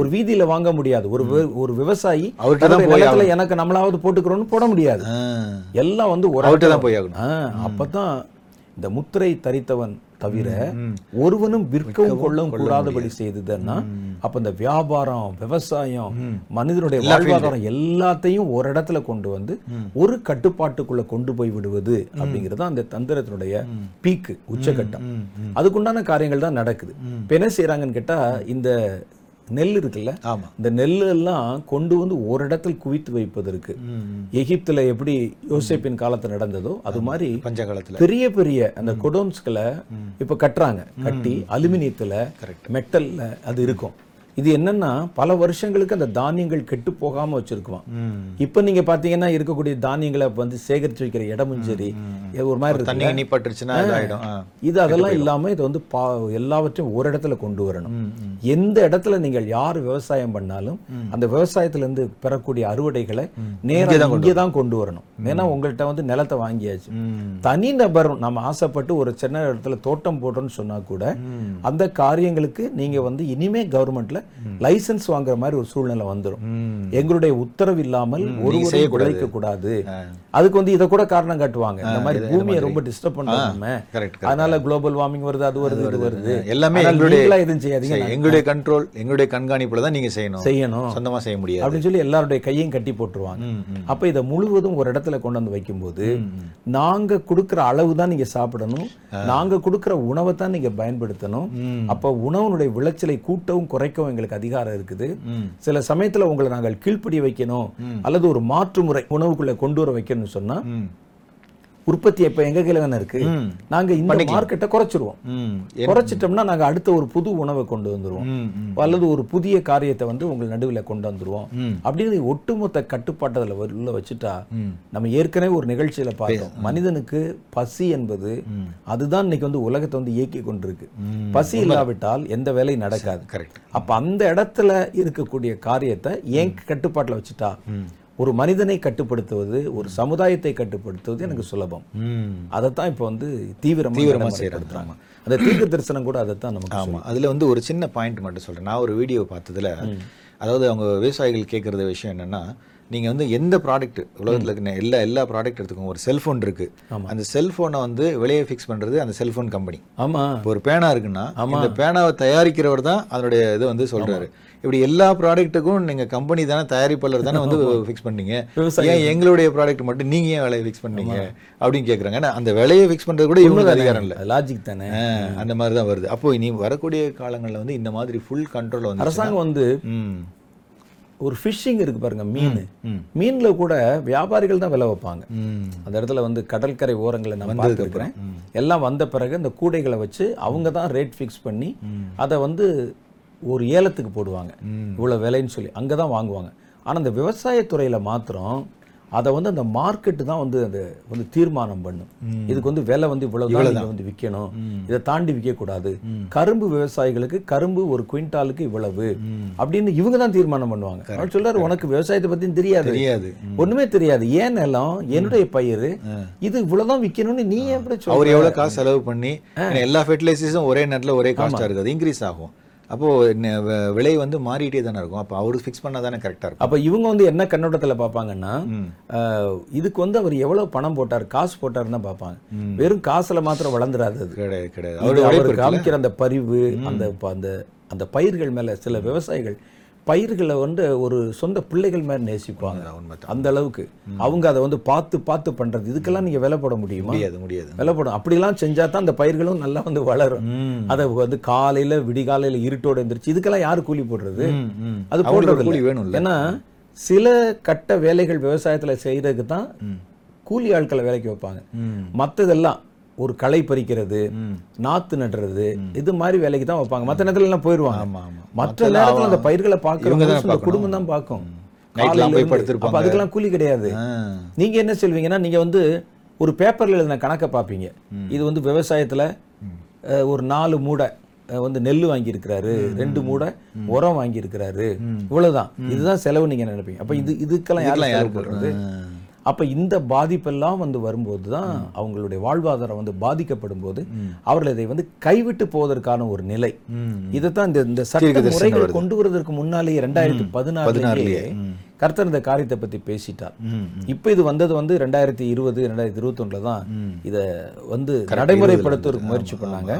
ஒரு வீதியில வாங்க முடியாது, ஒரு ஒரு விவசாயி அவர்கிட்ட எனக்கு நம்மளாவது போட்டுக்கிறோம்னு போட முடியாது. எல்லாம் வந்து ஒருகிட்ட தான் போய் ஆகணும். அப்பதான் இந்த முத்திரை தரித்தவன் தவிர ஒருவனும் விற்கவும் கொள்ளவும் கூடாதபடி செய்ததுன்னா, அப்ப இந்த வியாபாரம், விவசாயம், மனிதனுடைய வாழ்வாதாரம் எல்லாத்தையும் ஒரு இடத்துல கொண்டு வந்து ஒரு கட்டுப்பாட்டுக்குள்ள கொண்டு போய் விடுவது அப்படிங்கிறது அந்த தந்திரத்தினுடைய பீக்கு, உச்சகட்டம். அதுக்குண்டான காரியங்கள் தான் நடக்குது. இப்போ என்ன செய்யறாங்கன்னு கேட்டா, இந்த நெல் இருக்குல்ல, இந்த நெல் எல்லாம் கொண்டு வந்து ஒரு இடத்துல குவித்து வைப்பதற்கு, எகிப்துல எப்படி யோசேப்பின் காலத்துல நடந்ததோ அது மாதிரி பஞ்சகாலத்துல பெரிய பெரிய அந்த குடோன்ஸ்களை இப்ப கட்டுறாங்க. கட்டி அலுமினியத்துல, மெட்டல்ல அது இருக்கும். இது என்னன்னா, பல வருஷங்களுக்கு அந்த தானியங்கள் கெட்டு போகாம வச்சிருக்குவான். இப்ப நீங்க பாத்தீங்கன்னா இருக்கக்கூடிய தானியங்களை வந்து சேகரிச்சு வைக்கிற இடமும் சரி, ஒரு மாதிரி இது அதெல்லாம் இல்லாம இது வந்து எல்லாவற்றையும் ஒரு இடத்துல கொண்டு வரணும். எந்த இடத்துல நீங்கள் யார் விவசாயம் பண்ணாலும் அந்த விவசாயத்துல இருந்து பெறக்கூடிய அறுவடைகளை நேரா இங்கே தான் கொண்டு வரணும். ஏன்னா உங்கள்கிட்ட வந்து நிலத்தை வாங்கியாச்சு. தனி நபர் நம்ம ஆசைப்பட்டு ஒரு சின்ன இடத்துல தோட்டம் போடுறோம்னு சொன்னா கூட அந்த காரியங்களுக்கு நீங்க வந்து இனிமே கவர்மெண்ட்ல லைசன்ஸ் வாங்குற மாதிரி ஒரு சூழ்நிலை வந்துடும். எங்களுடைய உத்தரவு இல்லாமல் ஒருவரை குறைக்க கூடாது. அதுக்கு வந்து இத கூட காரணம் காட்டுவாங்க, இந்த மாதிரி பூமியை ரொம்ப டிஸ்டர்ப் பண்ணாம, அதனால குளோபல் வார்மிங் வருது, அது வருது, இது வருது, எல்லாமே எங்களுடைய எதுவும் செய்யாதீங்க, எங்களுடைய கண்ட்ரோல், எங்களுடைய கண்காணிப்புல தான் நீங்க செய்யணும் செய்யணும் சொந்தமா செய்ய முடியாது அப்படின்னு சொல்லி எல்லாருடைய கையையும் கட்டி போட்டுருவாங்க. அப்ப இதை முழுவதும் ஒரு இடத்துல கொண்டு வந்து வைக்கும்போது, நாங்க கொடுக்குற அளவு தான் நீங்க சாப்பிடணும், நாங்க கொடுக்குற உணவை தான் நீங்க பயன்படுத்தணும். அப்ப உணவுனுடைய விளைச்சலை கூட்டவும் குறைக்கவும் எங்களுக்கு அதிகாரம் இருக்குது. சில சமயத்துல உங்களை நாங்கள் கீழ்ப்படிய வைக்கணும் அல்லது ஒரு மாற்று முறை உணவுக்குள்ள கொண்டு வர வைக்கணும்னு சொன்னா, உற்பத்தி இப்ப எங்க கையில தானே இருக்கு, நாங்க இந்த மார்க்கெட்டை குறைச்சிருவோம். குறைச்சிட்டோம்னா நாங்க அடுத்த ஒரு புது உணவை கொண்டு வந்துருவோம் அல்லது ஒரு புதிய காரியத்தை வந்து உங்க நடுவில் கொண்டு வந்துருவோம் அப்படின்னு ஒட்டுமொத்த கட்டுப்பாட்டு அதுல உள்ள வச்சுட்டா, நம்ம ஏற்கனவே ஒரு நிகழ்ச்சியில பார்த்தோம், மனிதனுக்கு பசி என்பது அதுதான் இன்னைக்கு வந்து உலகத்தை வந்து இயக்கி கொண்டிருக்கு. பசி இல்லாவிட்டால் எந்த வேலையும் நடக்காது. அப்ப அந்த இடத்துல இருக்கக்கூடிய காரியத்தை ஏன் கட்டுப்பாட்டுல வச்சுட்டா, ஒரு மனிதனை கட்டுப்படுத்துவது, ஒரு சமுதாயத்தை கட்டுப்படுத்துவது எனக்கு சுலபம். அதைத்தான் இப்போ வந்து தீவிரமாக செயல்படுத்துறாங்க. அந்த தீர்க்க தரிசனம் கூட அதைத்தான் நமக்கு. ஆமாம், அதில் வந்து ஒரு சின்ன பாயிண்ட் மட்டும் சொல்கிறேன். நான் ஒரு வீடியோ பார்த்ததில், அதாவது அவங்க விவசாயிகள் கேட்குறது விஷயம் என்னென்னா, நீங்கள் வந்து எந்த ப்ராடக்ட் உலகத்தில் இருக்க எல்லா எல்லா ப்ராடக்ட் எடுத்துக்கோங்க, ஒரு செல்ஃபோன் இருக்குது, அந்த செல்ஃபோனை வந்து விலையை ஃபிக்ஸ் பண்ணுறது அந்த செல்ஃபோன் கம்பெனி. ஆமாம், இப்போ ஒரு பேனா இருக்குன்னா அந்த பேனாவை தயாரிக்கிறவர் தான் அதனுடைய இது வந்து சொல்கிறாரு. இப்படி எல்லா ப்ராடக்ட்டுக்கும் நீங்கள் கம்பெனி தானே, தயாரிப்பாளர் தானே வந்து ஃபிக்ஸ் பண்ணீங்க, ஏன் எங்களுடைய ப்ராடக்ட் மட்டும் நீங்கள் ஏன் விலையை ஃபிக்ஸ் பண்ணீங்க அப்படின்னு கேட்குறாங்க. ஏன்னா அந்த விலையை ஃபிக்ஸ் பண்ணுறது கூட இவங்களுக்கு அதிகாரம் இல்லை, லாஜிக் தானே. அந்த மாதிரி தான் வருது. அப்போ இனி வரக்கூடிய காலங்களில் வந்து இந்த மாதிரி ஃபுல் கண்ட்ரோல் வந்து அரசாங்கம் வந்து, ஒரு ஃபிஷ்ஷிங் இருக்கு பாருங்க, மீன் மீன்ல கூட வியாபாரிகள் தான் விலை வைப்பாங்க. அந்த இடத்துல வந்து கடற்கரை ஓரங்களை நான் பார்த்துருக்கிறேன். எல்லாம் வந்த பிறகு இந்த கூடைகளை வச்சு அவங்க தான் ரேட் ஃபிக்ஸ் பண்ணி அதை வந்து ஒரு ஏலத்துக்கு போடுவாங்க, இவ்வளோ விலைன்னு சொல்லி அங்கே தான் வாங்குவாங்க. ஆனால் இந்த விவசாயத்துறையில் மாத்திரம் அதை வந்து அந்த மார்க்கெட்டு தான் வந்து அது வந்து தீர்மானம் பண்ணும். இதுக்கு வந்து விலை வந்து இவ்வளவுதான் வந்து விற்கணும், இதை தாண்டி விற்க கூடாது. கரும்பு விவசாயிகளுக்கு கரும்பு ஒரு குவிண்டாலுக்கு இவ்வளவு அப்படின்னு இவங்க தான் தீர்மானம் பண்ணுவாங்க. சொல்றாரு, உனக்கு விவசாயத்தை பத்தி தெரியாது, ஒண்ணுமே தெரியாது, ஏன் எல்லாம் என்னுடைய பயிர் இது இவ்வளவுதான் விற்கணும்னு நீ எப்படி சொல்ற? அவர் எவ்வளவு காசு செலவு பண்ணி எல்லா ஃபெர்டிலைசர்ஸும் ஒரே நேரத்துல ஒரே காஸ்டா இருக்காது, இன்க்ரீஸ் ஆகும். அப்போ விலை வந்து மாறிட்டே தானே இருக்கும். அப்போ அவரு ஃபிக்ஸ் பண்ணா தானே கரெக்டா இருக்கும். அப்போ இவங்க வந்து என்ன கண்ணோட்டத்துல பாப்பாங்கன்னா, இதுக்கு வந்து அவர் எவ்வளவு பணம் போட்டார், காசு போட்டாருன்னு தான் பாப்பாங்க. வெறும் காசுல மாத்திரம் வளர்ந்துடாது, அது கிடையாது கிடையாது. அவரு காமிக்கிற அந்த பரிவு, அந்த அந்த பயிர்கள் மேல சில விவசாயிகள் பயிர்களை வந்து ஒரு சொந்த பிள்ளைகள் மாதிரி நேசிப்பாங்க. அந்த அளவுக்கு அவங்க அதை வந்து பார்த்து பார்த்து பண்றது. இதுக்கெல்லாம் நீங்க விலை போட முடியுமா? முடியாது. விலை போடும் அப்படிலாம் செஞ்சா தான் அந்த பயிர்களும் நல்லா வந்து வளரும். அதை வந்து காலையில விடிகாலையில இருட்டோட எந்திரிச்சு இதுக்கெல்லாம் யாரு கூலி போடுறது? அது போடுறது கூலி வேணும். ஏன்னா சில கட்ட வேலைகள் விவசாயத்துல செய்யறதுக்கு தான் கூலி ஆட்களை வேலைக்கு வைப்பாங்க. மற்றதெல்லாம் ஒரு களை பறிக்கிறது, நாத்து நடுறது, இது மாதிரி வேலைக்கு தான் வைப்பாங்க. மற்ற நேரத்துல எல்லாம் போயிடுவாங்க. மற்ற நேரத்துல அந்த பயிர்களை பார்க்கறவங்க குடும்பம் தான் பார்க்கும். அதுக்கெல்லாம் கூலி கிடையாது. நீங்க என்ன சொல்வீங்கன்னா, நீங்க வந்து ஒரு பேப்பர்ல எழுதின கணக்கை பார்ப்பீங்க. இது வந்து விவசாயத்துல ஒரு நாலு மூடை வந்து நெல் வாங்கியிருக்கிறாரு, ரெண்டு மூடை உரம் வாங்கியிருக்கிறாரு, இவ்வளவுதான், இதுதான் செலவு நீங்க நினைப்பீங்க. அப்ப இது இதுக்கெல்லாம் யாரெல்லாம் யாரு போடுறது? அப்போ இந்த பாதிப்பெல்லாம் வந்து வரும்போது தான் அவங்களுடைய வாழ்வாதாரம் வந்து பாதிக்கப்படும் போது அவர்கள் இதை வந்து கைவிட்டு போவதற்கான ஒரு நிலை. இதைத்தான் இந்த சட்ட முறைகளை கொண்டு வருவதற்கு முன்னாலேயே ரெண்டாயிரத்தி பதினாறுலேயே கர்த்தர் இந்த காரியத்தை பற்றி பேசிட்டார். இப்போ இது வந்தது வந்து ரெண்டாயிரத்தி இருபது ரெண்டாயிரத்தி இருபத்தி ஒன்றுல தான் இதை வந்து நடைமுறைப்படுத்துவதற்கு முயற்சி பண்ணாங்க.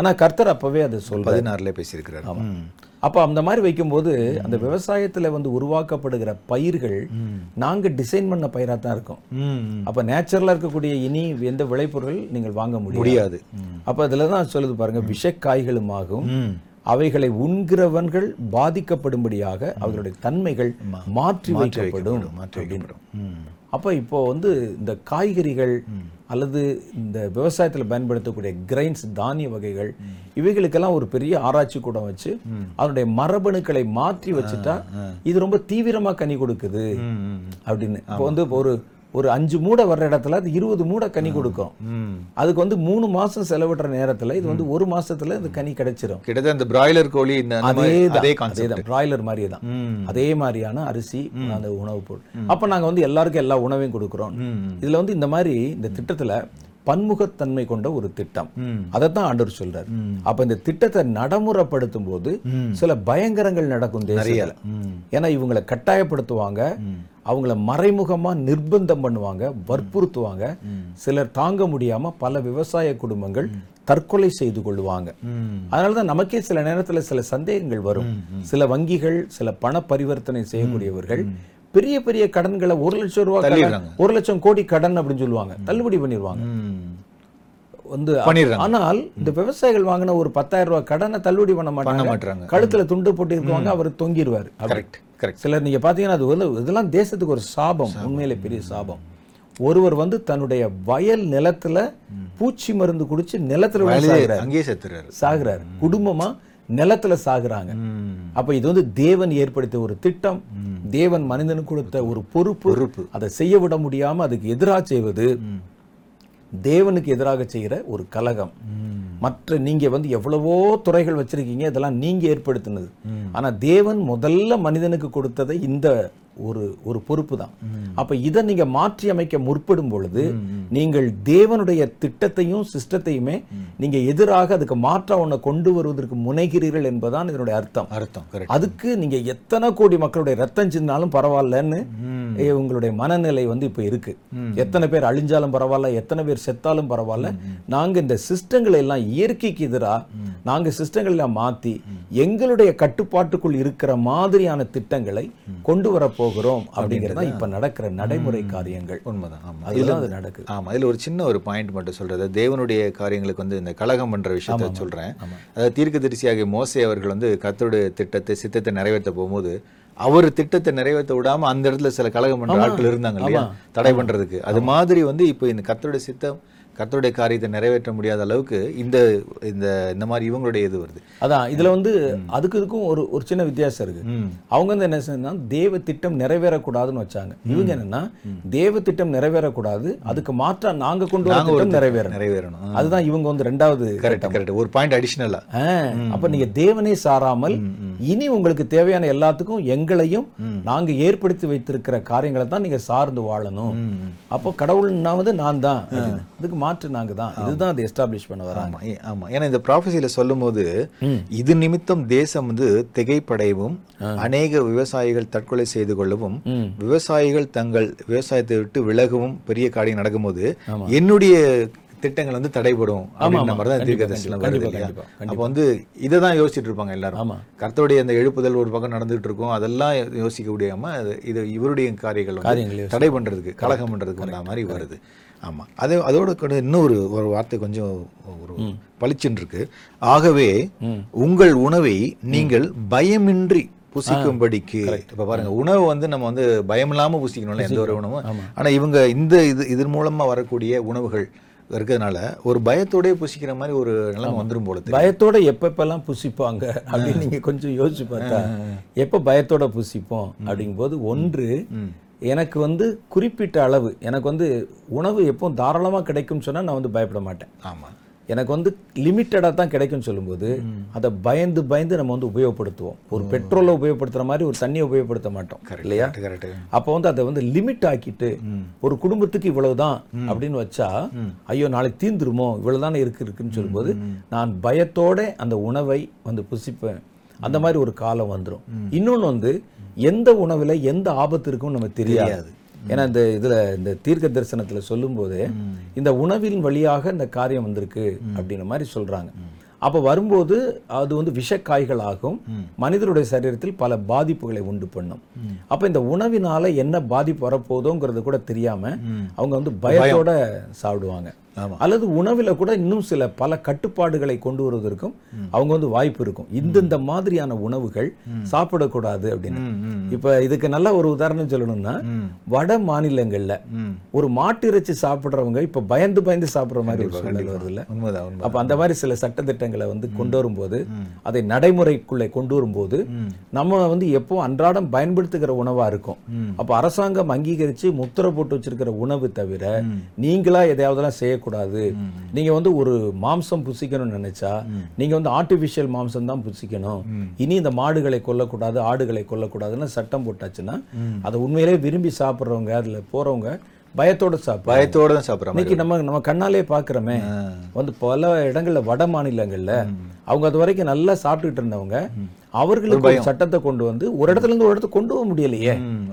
ஆனால் கர்த்தர் அப்பவே அதை சொல் பதினாறுலேயே பேசியிருக்கிறார். ஆமாம். அப்போ அந்த மாதிரி வைக்கும்போது அந்த விவசாயத்தில் வந்து உருவாக்கப்படுகிற பயிர்கள் நாங்கள் டிசைன் பண்ண பயிராக தான் இருக்கும். அப்போ நேச்சுரலாக இருக்கக்கூடிய இனி எந்த விளைபொருள் நீங்கள் வாங்க முடியாது. அப்போ அதில் தான் சொல்லுது பாருங்க, விஷக்காய்களும் ஆகும், அவைகளை உண்கிறவர்கள் பாதிக்கப்படும்படியாக அவர்களுடைய தன்மைகள் மாற்றி வைக்கப்படும் அப்படின்றோம். அப்போ இப்போ வந்து இந்த காய்கறிகள் அல்லது இந்த விவசாயத்தில் பயன்படுத்தக்கூடிய கிரைன்ஸ், தானிய வகைகள், இவைகளுக்கெல்லாம் ஒரு பெரிய ஆராய்ச்சி கூடம் வச்சு அதனுடைய மரபணுக்களை மாற்றி வச்சுட்டா இது ரொம்ப தீவிரமா கனி கொடுக்குது அப்படின்னு. இப்போ வந்து ஒரு ஒரு அஞ்சு மூடை வர்ற இடத்துல அது இருபது மூடை கனி கொடுக்கும். அதுக்கு வந்து மூணு மாசம் செலவிடுற நேரத்துல இது வந்து ஒரு மாசத்துல இந்த கனி கிடைச்சிடும். கிட்டத்தட்ட அந்த பிராய்லர் கோழி அதேதான், பிராய்லர் மாதிரியே தான், அதே மாதிரியான அரிசி, அந்த உணவுப் பொருள். அப்ப நாங்க வந்து எல்லாருக்கும் எல்லா உணவையும் கொடுக்குறோம். இதுல வந்து இந்த மாதிரி இந்த திட்டத்துல பன்முகத்தன்மை கொண்ட ஒரு திட்டம், அதைத்தான் ஆண்டவர் சொல்றாரு. அப்ப இந்த திட்டத்தை நடைமுறைப்படுத்தும் போது சில பயங்கரங்கள் நடக்கும் தேசியல. ஏன்னா இவங்களை கட்டாயப்படுத்துவாங்க, அவங்கள மறைமுகமா நிர்பந்தம் பண்ணுவாங்க, வற்புறுத்துவாங்க. சிலர் தாங்க முடியாம பல விவசாய குடும்பங்கள் தற்கொலை செய்து கொள்வாங்க. அதனாலதான் நமக்கே சில நேரத்துல சில சந்தேகங்கள் வரும். சில வங்கிகள், சில பண பரிவர்த்தனை செய்யக்கூடியவர்கள் பெரிய பெரிய கடன்களை ஒரு லட்சம் ரூபாய் ஒரு லட்சம் கோடி கடன் அப்படின்னு சொல்லுவாங்க, தள்ளுபடி பண்ணிடுவாங்க வந்து. ஆனால் இந்த விவசாயிகள் வாங்கின ஒரு பத்தாயிரம் ரூபாய் கடனை தள்ளுபடி பண்ண மாட்டாங்க. கழுத்துல துண்டு போட்டு இருக்குவாங்க, அவர் தொங்கிடுவாரு. சிலர் நீங்க பாத்தீங்கன்னா அது இதெல்லாம் தேசத்துக்கு ஒரு சாபம், உண்மையிலே பெரிய சாபம். ஒருவர் வந்து தன்னுடைய வயல் நிலத்துல பூச்சி மருந்து குடிச்சு நிலத்துல சாகுறாரு, குடும்பமா நிலத்துல சாகுறாங்க. அப்ப இது வந்து தேவன் ஏற்படுத்திய ஒரு திட்டம், தேவன் மனிதனுக்கு கொடுத்த ஒரு பொறுப்பு. அதை செய்ய விட முடியாம அதுக்கு எதிராக செய்வது தேவனுக்கு எதிராக செய்யற ஒரு கலகம். மற்ற நீங்க வந்து எவ்வளவோ துறைகள் வச்சிருக்கீங்க, இதெல்லாம் நீங்க ஏற்படுத்தினது. ஆனா தேவன் முதல்ல மனிதனுக்கு கொடுத்ததை இந்த ஒரு ஒரு பொறுப்பு தான். அப்ப இதை நீங்க மாற்றி அமைக்க முற்படும் பொழுது நீங்கள் தேவனுடைய திட்டத்தையும் சிஸ்டத்தையுமே நீங்க எதிராக அதுக்கு மாற்ற ஒண்ண கொண்டு வருவதற்கு முனைகிறீர்கள் என்பதான் இதனுடைய அர்த்தம். அர்த்தம் அதுக்கு நீங்க எத்தனை கோடி மக்களுடைய ரத்தம் சின்னாலும் பரவாயில்லன்னு உங்களுடைய மனநிலை வந்து இப்ப இருக்கு. எத்தனை பேர் அழிஞ்சாலும் பரவாயில்ல, எத்தனை பேர் செத்தாலும் பரவாயில்ல, நாங்க இந்த சிஸ்டங்களை எல்லாம் இயற்கைக்கு எதிராக நாங்க சிஸ்டங்கள் எல்லாம் மாத்தி எங்களுடைய கட்டுப்பாட்டுக்குள் இருக்கிற மாதிரியான திட்டங்களை கொண்டு வர போகிறோம் அப்படிங்கறத இப்ப நடக்கிற நடைமுறை காரியங்கள். அதுல ஒரு சின்ன ஒரு பாயிண்ட் மட்டும் சொல்றது, தேவனுடைய காரியங்களுக்கு வந்து இந்த கலகம் பண்ற விஷயத்தை சொல்றேன். அதாவது தீர்க்கதரிசியாகிய மோசே அவர்கள் வந்து கர்த்தருடைய திட்டத்தை சித்தத்தை நிறைவேற்ற போகும்போது அவர் திட்டத்தை நிறைவேற்ற விடாம அந்த இடத்துல சில கலகம் பண்ற ஆட்கள் இருந்தாங்க இல்லையா, தடை பண்றதுக்கு. அது மாதிரி வந்து இப்ப இந்த கர்த்தருடைய சித்தம் கர்த்தருடைய காரியத்தை நிறைவேற்ற முடியாத அளவுக்கு இந்த இந்த மாதிரி இவங்களுடைய இது வருது. அதான் இதில் வந்து அதுக்கு இதுக்கும் ஒரு ஒரு சின்ன வித்தியாசம் இருக்குது. அவங்க வந்து என்ன செஞ்சால் தேவ திட்டம் நிறைவேறக்கூடாதுன்னு வச்சாங்க. இவங்க என்னென்னா தேவ திட்டம் நிறைவேறக்கூடாது, அதுக்கு மாற்றாக நாங்கள் கொண்டு வர திட்டம் நிறைவேற நிறைவேறணும். அதுதான் இவங்க வந்து ரெண்டாவது கரெக்டாக கரெக்ட் ஒரு பாயிண்ட் அடிஷ்னலாக. அப்போ நீங்கள் தேவனே சாராமல் இனி உங்களுக்கு தேவையான எல்லாத்துக்கும் எங்களையும் நாங்கள் ஏற்படுத்தி வைத்திருக்கிற காரியங்களை தான் நீங்கள் சார்ந்து வாழணும். அப்போ கடவுள்னா வந்து நான் தான், அதுக்கு மாற்று நாங்கள் தான், இதுதான் அதை எஸ்டாப்ளிஷ் பண்ண வராங்க. ஆமாம், ஏன்னா இந்த ப்ராஃபஸியில் சொல்லும் போது இது நிமித்தம் தேசம் வந்து திகைப்படையவும் அநேக விவசாயிகள் தற்கொலை செய்து கொள்ளவும் விவசாயிகள் தங்கள் விவசாயத்தை விட்டு விலகவும் பெரிய காரியம் நடக்கும்போது என்னுடைய திட்டங்கள் வந்து தடைபடும். அப்ப வந்து இதான் யோசிச்சுட்டு இருப்பாங்க எல்லாரும். கர்த்தருடைய அந்த எழுப்புதல் ஒரு பக்கம் நடந்துட்டு இருக்கும், அதெல்லாம் யோசிக்க முடியாம இது இவருடைய காரியங்கள் தடை பண்றதுக்கு கலகம் பண்றதுக்கு அந்த மாதிரி வருது. ஆமா, அதே அதோட கூட இன்னொரு ஒரு வார்த்தை கொஞ்சம் ஒரு பளிச்சுன்னு இருக்கு. ஆகவே உங்கள் உணவை நீங்கள் பயமின்றி புசிக்கும்படிக்கு. இப்போ பாருங்க, உணவு வந்து நம்ம வந்து பயம் இல்லாம புசிக்கணும்ல எந்த ஒரு உணவும். ஆனா இவங்க இந்த இது இதன் மூலமா வரக்கூடிய உணவுகள் இருக்கிறதுனால ஒரு பயத்தோட புசிக்கிற மாதிரி ஒரு நிலம் வந்துடும் போல. பயத்தோட எப்பப்பெல்லாம் புசிப்பாங்க அப்படின்னு நீங்க கொஞ்சம் யோசிச்சு பார்த்தா, எப்ப பயத்தோட புசிப்போம் அப்படிங்கும் போது, ஒன்று எனக்கு வந்து குறிப்பிட்ட அளவு, எனக்கு வந்து உணவு எப்போ தாராளமா கிடைக்கும்னு சொன்னா நான் வந்து பயப்பட மாட்டேன். ஆமா, எனக்கு வந்து லிமிட்டடாக தான் கிடைக்கும்னு சொல்லும்போது அதை பயந்து பயந்து நம்ம வந்து உபயோகப்படுத்துவோம். ஒரு பெட்ரோலை உபயோகப்படுத்துகிற மாதிரி ஒரு தண்ணியை உபயோகப்படுத்த மாட்டோம் இல்லையா? அப்போ வந்து அதை வந்து லிமிட் ஆக்கிட்டு ஒரு குடும்பத்துக்கு இவ்வளவுதான் அப்படின்னு வச்சா, ஐயோ நாளைக்கு தீந்துருமோ இவ்வளவுதானே இருக்கு இருக்குன்னு சொல்லும்போது நான் பயத்தோட அந்த உணவை வந்து புசிப்பேன். அந்த மாதிரி ஒரு காலம் வந்துடும். இன்னொன்று வந்து எந்த உணவில் எந்த ஆபத்து இருக்கும்னு நம்ம தெரியாது. ஏன்னா இந்த இதுல இந்த தீர்க்க தரிசனத்துல சொல்லும் போது இந்த உணவின் வழியாக இந்த காரியம் வந்திருக்கு அப்படின்ற மாதிரி சொல்றாங்க. அப்ப வரும்போது அது வந்து விஷக்காய்கள் ஆகும், மனிதனுடைய சரீரத்தில் பல பாதிப்புகளை உண்டு பண்ணும். அப்ப இந்த உணவினால என்ன பாதிப்பு வரப்போதோங்கிறது கூட தெரியாம அவங்க வந்து பயத்தோட சாப்பிடுவாங்க. அல்லது உணவுல கூட இன்னும் சில பல கட்டுப்பாடுகளை கொண்டு வருவதற்கும் அவங்க வந்து வாய்ப்பு இருக்கும். இந்த மாதிரியான உணவுகள் சாப்பிடக்கூடாது அப்படின்னு. இப்ப இதுக்கு நல்ல ஒரு உதாரணம் சொல்லணும்னா, வட மாநிலங்கள்ல ஒரு மாட்டு இறைச்சி சாப்பிடுறவங்க இப்ப பயந்து பயந்து சாப்பிடுற மாதிரி ஒரு சூழ்நிலை வருது இல்ல? அப்ப அந்த மாதிரி சில சட்டத்திட்டங்களை வந்து கொண்டு வரும்போது, அதை நடைமுறைக்குள்ளே கொண்டு வரும்போது, நம்ம வந்து எப்போ அன்றாடம் பயன்படுத்துகிற உணவா இருக்கும். அப்ப அரசாங்கம் அங்கீகரிச்சு முத்திரை போட்டு வச்சிருக்கிற உணவு தவிர நீங்களா எதையாவதெல்லாம் செய்ய கூடாது. நீங்க வந்து ஒரு மாம்சம் புசிக்கணும்னு நினைச்சா நீங்க வந்து ஆர்டிபிஷியல் மாம்சம் தான் புசிக்கணும். இனி இந்த மாடுகளை கொல்லக்கூடாது, ஆடுகளை கொல்லக்கூடாதுன்னு சட்டம் போட்டாச்சுன்னா அதை உண்மையிலே விரும்பி சாப்பிட்றவங்க, அதுல போறவங்க பயத்தோட சாப்பிட பயத்தோட தான் சாப்பிட்றாங்க. இன்னைக்கு நம்ம நம்ம கண்ணாலே பார்க்குறோமே, வந்து பல இடங்கள்ல வட மாநிலங்கள்ல அவங்க அது வரைக்கும் நல்லா சாப்பிட்டுக்கிட்டு இருந்தவங்க அவர்களுக்கு சட்டத்தை கொண்டு வந்து ஒரு இடத்துல இருந்து ஒரு இடத்துக்கு கொண்டு போக முடியலையே.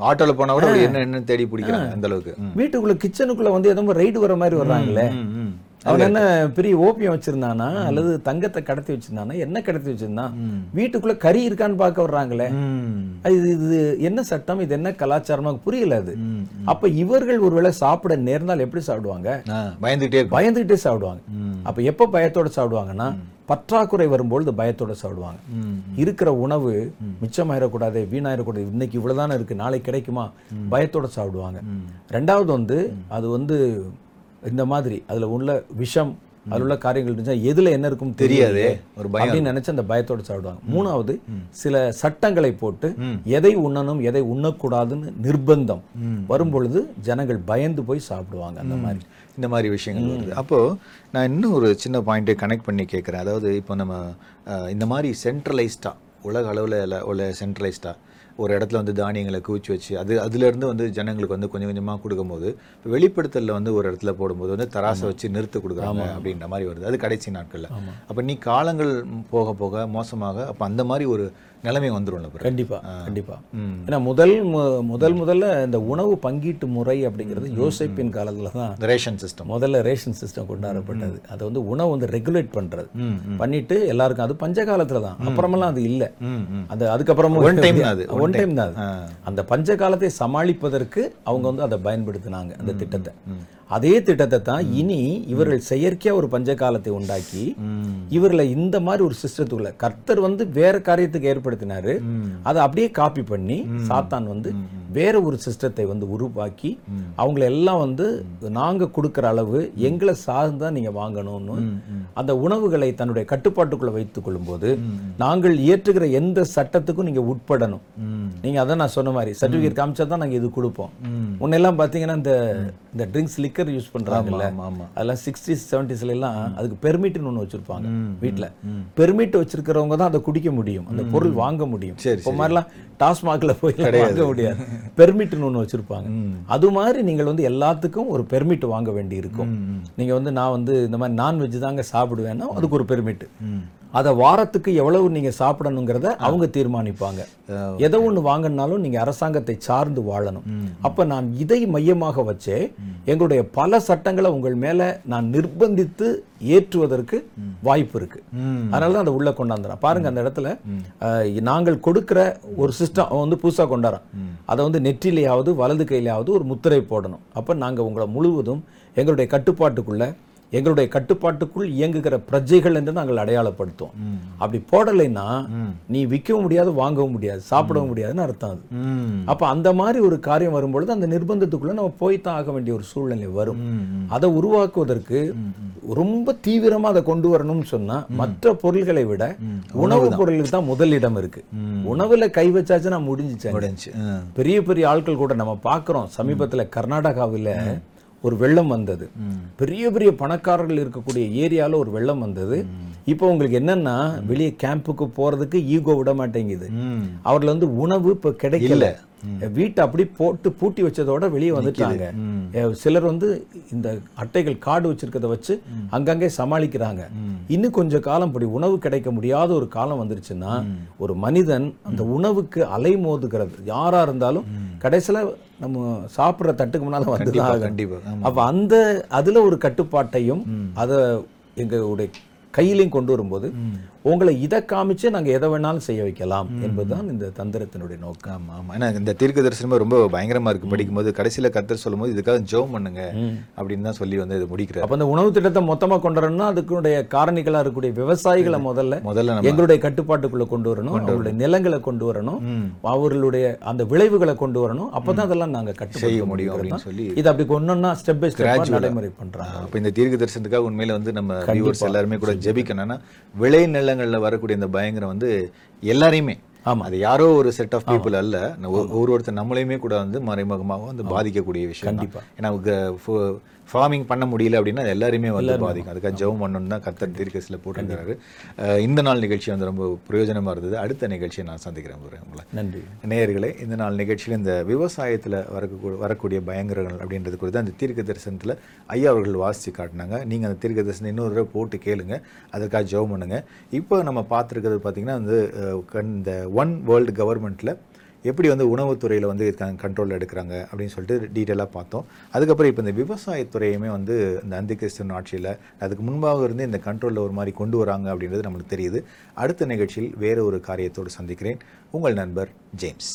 ஆட்டோல போனா கூட என்ன என்ன தேடி பிடிக்கிறாங்க அந்த அளவுக்கு. வீட்டுக்குள்ள கிச்சனுக்குள்ள வந்து எதுவும் ரைடு வர மாதிரி வர்றாங்களே. அவன் என்ன பெரிய ஓபியம் வச்சிருந்தானா அல்லது தங்கத்தை கடத்தி வச்சிருந்தானா என்ன கடத்தி வச்சிருந்தான்? வீட்டுக்குள்ள கறி இருக்கான்னு பார்க்க வர்றாங்களே. இது இது என்ன சட்டம், இது என்ன கலாச்சாரமா புரியல அது. அப்ப இவர்கள் ஒருவேளை சாப்பிட நேர்ந்தால் எப்படி சாப்பிடுவாங்க? பயந்துகிட்டே பயந்துகிட்டே சாப்பிடுவாங்க. அப்ப எப்ப பயத்தோட சாப்பிடுவாங்கன்னா, பற்றாக்குறை வரும்பொழுது பயத்தோட சாப்பிடுவாங்க. இருக்கிற உணவு மிச்சமாயிடக்கூடாது, வீணாயிடக்கூடாது, இன்னைக்கு இவ்வளவுதானே இருக்கு நாளைக்கு கிடைக்குமா, பயத்தோட சாப்பிடுவாங்க. ரெண்டாவது வந்து அது வந்து இந்த மாதிரி அதுல உள்ள விஷம், அதுல உள்ள காரியங்கள் இருந்துச்சா எதுல என்ன இருக்கும் தெரியாது அப்படின்னு நினைச்சு அந்த பயத்தோட சாப்பிடுவாங்க. மூணாவது சில சட்டங்களை போட்டு எதை உண்ணணும் எதை உண்ணக்கூடாதுன்னு நிர்பந்தம் வரும்பொழுது ஜனங்கள் பயந்து போய் சாப்பிடுவாங்க. அந்த மாதிரி இந்த மாதிரி விஷயங்கள் வருது. அப்போது நான் இன்னும் ஒரு சின்ன பாயிண்ட்டை கனெக்ட் பண்ணி கேட்குறேன். அதாவது இப்போ நம்ம இந்த மாதிரி சென்ட்ரலைஸ்டாக உலக அளவில் உள்ள சென்ட்ரலைஸ்டாக ஒரு இடத்துல வந்து தானியங்களை குவிச்சு வச்சு அது அதுலேருந்து வந்து ஜனங்களுக்கு வந்து கொஞ்சம் கொஞ்சமாக கொடுக்கும்போது, வெளிப்படுத்தலில் வந்து ஒரு இடத்துல போடும்போது வந்து தராசை வச்சு நிறுத்து கொடுக்குறாங்க அப்படின்ற மாதிரி வருது. அது கடைசி நாட்களில். அப்போ நீ காலங்கள் போக போக மோசமாக அப்போ அந்த மாதிரி ஒரு நிலைமை வந்துடும். கண்டிப்பாக கண்டிப்பாக. ஏன்னா முதல் முதல் முதல்ல இந்த உணவு பங்கீட்டு முறை அப்படிங்கிறது யோசிப்பின் காலத்தில் தான் ரேஷன் சிஸ்டம் முதல்ல ரேஷன் சிஸ்டம் கொண்டாடப்பட்டது. அதை வந்து உணவு வந்து ரெகுலேட் பண்ணுறது பண்ணிட்டு எல்லாருக்கும் அது பஞ்ச காலத்தில் தான், அப்புறமெல்லாம் அது இல்லை. அது அதுக்கப்புறமும் ஒன் டைம் அது ஒன் டைம் தான். அந்த பஞ்ச காலத்தை சமாளிப்பதற்கு அவங்க வந்து அதை பயன்படுத்தினாங்க அந்த திட்டத்தை. அதே திட்டத்தை தான் இனி இவர்கள் செயற்கையா ஒரு பஞ்சகாலத்தை உண்டாக்கி இவர்களை இந்த மாதிரி ஒரு சிஸ்டத்துக்குள்ள கர்த்தர் வந்து வேற காரியத்துக்கு ஏற்படுத்தினாரு, அதை அப்படியே காப்பி பண்ணி சாத்தான் வந்து வேற ஒரு சிஸ்டத்தை வந்து உருவாக்கி அவங்களை எல்லாம் வந்து நாங்க கொடுக்கற அளவு எங்களை சார்ந்தா நீங்க வாங்கணும்னு அந்த உணவுகளை தன்னுடைய கட்டுப்பாட்டுக்குள்ள வைத்துக் கொள்ளும் போது நாங்கள் இயற்றுகிற எந்த சட்டத்துக்கும் நீங்க உட்படணும். நீங்க அதான் நான் சொன்ன மாதிரி சர்டிபிகேட் காமிச்சா தான் நாங்க இது கொடுப்போம். முன்னெல்லாம் பாத்தீங்கன்னா இந்த இந்த ட்ரிங்க்ஸ் லிக்கர் யூஸ் பண்றாங்கல்ல, அதெல்லாம் சிக்ஸ்டீஸ் செவன்டீஸ்ல எல்லாம் அதுக்கு பெர்மிட்னு ஒன்று வச்சிருப்பாங்க. வீட்டுல பெர்மிட் வச்சிருக்கிறவங்க தான் அதை குடிக்க முடியும், அந்த பொருள் வாங்க முடியும். இப்போ மாதிரிலாம் டாஸ்மாக்ல போய் வாங்க முடியாது, பெர்மிட்னு ஒன்று வச்சிருப்பாங்க. அது மாதிரி நீங்கள் வந்து எல்லாத்துக்கும் ஒரு பெர்மிட் வாங்க வேண்டி இருக்கும். நீங்க வந்து நான் வந்து இந்த மாதிரி நான்வெஜ் தாங்க சாப்பிடுவேன்னா அதுக்கு ஒரு பெர்மிட், அதை வாரத்துக்கு எவ்வளவு நீங்க சாப்பிடணுங்கிறத அவங்க தீர்மானிப்பாங்க. எதோ ஒன்று வாங்கினாலும் நீங்க அரசாங்கத்தை சார்ந்து வாழணும். அப்ப நான் இதை மையமாக வச்சே எங்களுடைய பல சட்டங்களை உங்கள் மேல நான் நிர்பந்தித்து ஏற்றுவதற்கு வாய்ப்பு இருக்கு. அதனாலதான் அதை உள்ள கொண்டாந்துறோம். பாருங்க, அந்த இடத்துல நாங்கள் கொடுக்கிற ஒரு சிஸ்டம் வந்து புதுசா கொண்டாடுறோம். அதை வந்து நெற்றிலேயாவது வலது கையிலேயாவது ஒரு முத்திரை போடணும். அப்ப நாங்க உங்களை முழுவதும் எங்களுடைய கட்டுப்பாட்டுக்குள்ள எங்களுடைய கட்டுப்பாட்டுக்குள் இயங்குகிற பிரஜைகள் என்று நாங்கள் அடையாளப்படுத்துவோம். அப்படி போடலைன்னா நீ விற்கவும் முடியாது, வாங்கவும் முடியாது, சாப்பிடவும் முடியாதுன்னு அர்த்தம் அது. அப்ப அந்த மாதிரி ஒரு காரியம் வரும்பொழுது அந்த நிர்பந்தத்துக்குள்ள நம்ம போய்தான் ஆக வேண்டிய ஒரு சூழ்நிலை வரும். அதை உருவாக்குவதற்கு ரொம்ப தீவிரமா அதை கொண்டு வரணும்னு சொன்னா மற்ற பொருள்களை விட உணவுப் பொருளுக்கு தான் முதலிடம் இருக்கு. உணவுல கை வச்சாச்சுன்னா முடிஞ்சிச்சு. பெரிய பெரிய ஆட்கள் கூட நம்ம பாக்குறோம். சமீபத்துல கர்நாடகாவில ஒரு வெள்ளம் வந்தது, பெரிய பெரிய பணக்காரர்கள் இருக்கக்கூடிய ஏரியால ஒரு வெள்ளம் வந்தது. இப்போ உங்களுக்கு என்னன்னா வெளியே கேம்புக்கு போறதுக்கு ஈகோ விட மாட்டேங்குது. அவர்ல வந்து உணவு இப்ப கிடைக்கல, வீட்டை அப்படி போட்டு பூட்டி வச்சதோட வெளியே வந்துட்டாங்க. சிலர் வந்து இந்த அட்டைகள் காடு வச்சிருக்கிறத வச்சு அங்கங்கே சமாளிக்கிறாங்க. இன்னும் கொஞ்சம் காலம் இப்படி உணவு கிடைக்க முடியாத ஒரு காலம் வந்துருச்சுன்னா ஒரு மனிதன் அந்த உணவுக்கு அலைமோதுகிறது யாரா இருந்தாலும் கடைசியில நம்ம சாப்பிட்ற தட்டுக்கு முன்னால வந்துதான் கண்டிப்பா. அப்ப அந்த அதுல ஒரு கட்டுப்பாட்டையும் அதை எங்களுடைய கையிலையும் கொண்டு வரும்போது உங்களை இதை காமிச்சு நாங்கள் எதை வேணாலும் செய்ய வைக்கலாம் என்பதுதான் இந்த தந்திரத்தினுடைய நோக்கம். ஆமாம், ஏன்னா இந்த தீர்க்க தரிசனமே ரொம்ப பயங்கரமாக இருக்குது. படிக்கும்போது கடைசியில் கர்த்தர் சொல்லும் போது இதுக்காக ஜெபம் பண்ணுங்க அப்படின்னு தான் சொல்லி வந்து இது முடிக்கிறார். அப்போ அந்த உணவு திட்டத்தை மொத்தமாக கொண்டு வரணும்னா அதுக்குடைய காரணிகளாக இருக்கக்கூடிய விவசாயிகளை முதல்ல முதல்ல எங்களுடைய கட்டுப்பாட்டுக்குள்ளே கொண்டு வரணும், அவங்களுடைய நிலங்களை கொண்டு வரணும், அவர்களுடைய அந்த விளைவுகளை கொண்டு வரணும். அப்போ தான் அதெல்லாம் நாங்கள் கட்டு செய்ய முடியும் அப்படின்னு சொல்லி இது அப்படி ஒன்றுன்னா ஸ்டெப் பை ஸ்டெப் நடைமுறை பண்ணுறாங்க. அப்போ இந்த தீர்க்க தரிசனத்துக்காக உண்மையில வந்து நம்ம எல்லாருமே கூட ஜெபிக்கணும்னா விளை நில வரக்கூடிய இந்த பயங்கரம் வந்து எல்லாரையுமே யாரோ ஒரு செட் ஆஃப் பீப்புள் அல்ல, ஒருவொருத்தர் நம்மளையுமே கூட வந்து மறைமுகமாக வந்து பாதிக்கக்கூடிய விஷயம் கண்டிப்பா. ஏன்னா ஃபார்மிங் பண்ண முடியல அப்படின்னா எல்லாருமே வந்து பாதிக்கும். அதுக்காக ஜெபம் பண்ணணும்னு தான் கர்த்தர் தீர்க்கதரிசியில் போட்டிருக்கிறாரு. இந்த நாள் நிகழ்ச்சி வந்து ரொம்ப பிரயோஜனமாக இருந்தது. அடுத்த நிகழ்ச்சியை நான் சந்திக்கிறேன் உங்களை. நன்றி நேயர்களே. இந்த நாள் நிகழ்ச்சியில் இந்த விவசாயத்தில் வரக்கூ வரக்கூடிய பயங்கரங்கள் அப்படின்றது குறித்து அந்த தீர்க்க தரிசனத்தில் ஐயா அவர்கள் வாசித்து காட்டினாங்க. நீங்கள் அந்த தீர்க்க தரிசனம் இன்னொரு தடவை போட்டு கேளுங்க, அதற்காக ஜெபம் பண்ணுங்க. இப்போ நம்ம பார்த்துருக்கிறது பார்த்திங்கன்னா வந்து இந்த ஒன் வேர்ல்டு கவர்மெண்ட்டில் எப்படி வந்து உணவுத்துறையில் வந்து கண்ட்ரோல் எடுக்கிறாங்க அப்படின்னு சொல்லிட்டு டீட்டெயிலாக பார்த்தோம். அதுக்கப்புறம் இப்போ இந்த விவசாயத்துறையுமே வந்து இந்த அந்திகிறிஸ்தன் ஆட்சியில் அதுக்கு முன்பாக இருந்து இந்த கண்ட்ரோலில் ஒரு மாதிரி கொண்டு வராங்க அப்படின்றது நம்மளுக்கு தெரியுது. அடுத்த நிகழ்ச்சியில் வேறு ஒரு காரியத்தோடு சந்திக்கிறேன். உங்கள் நண்பர் ஜேம்ஸ்.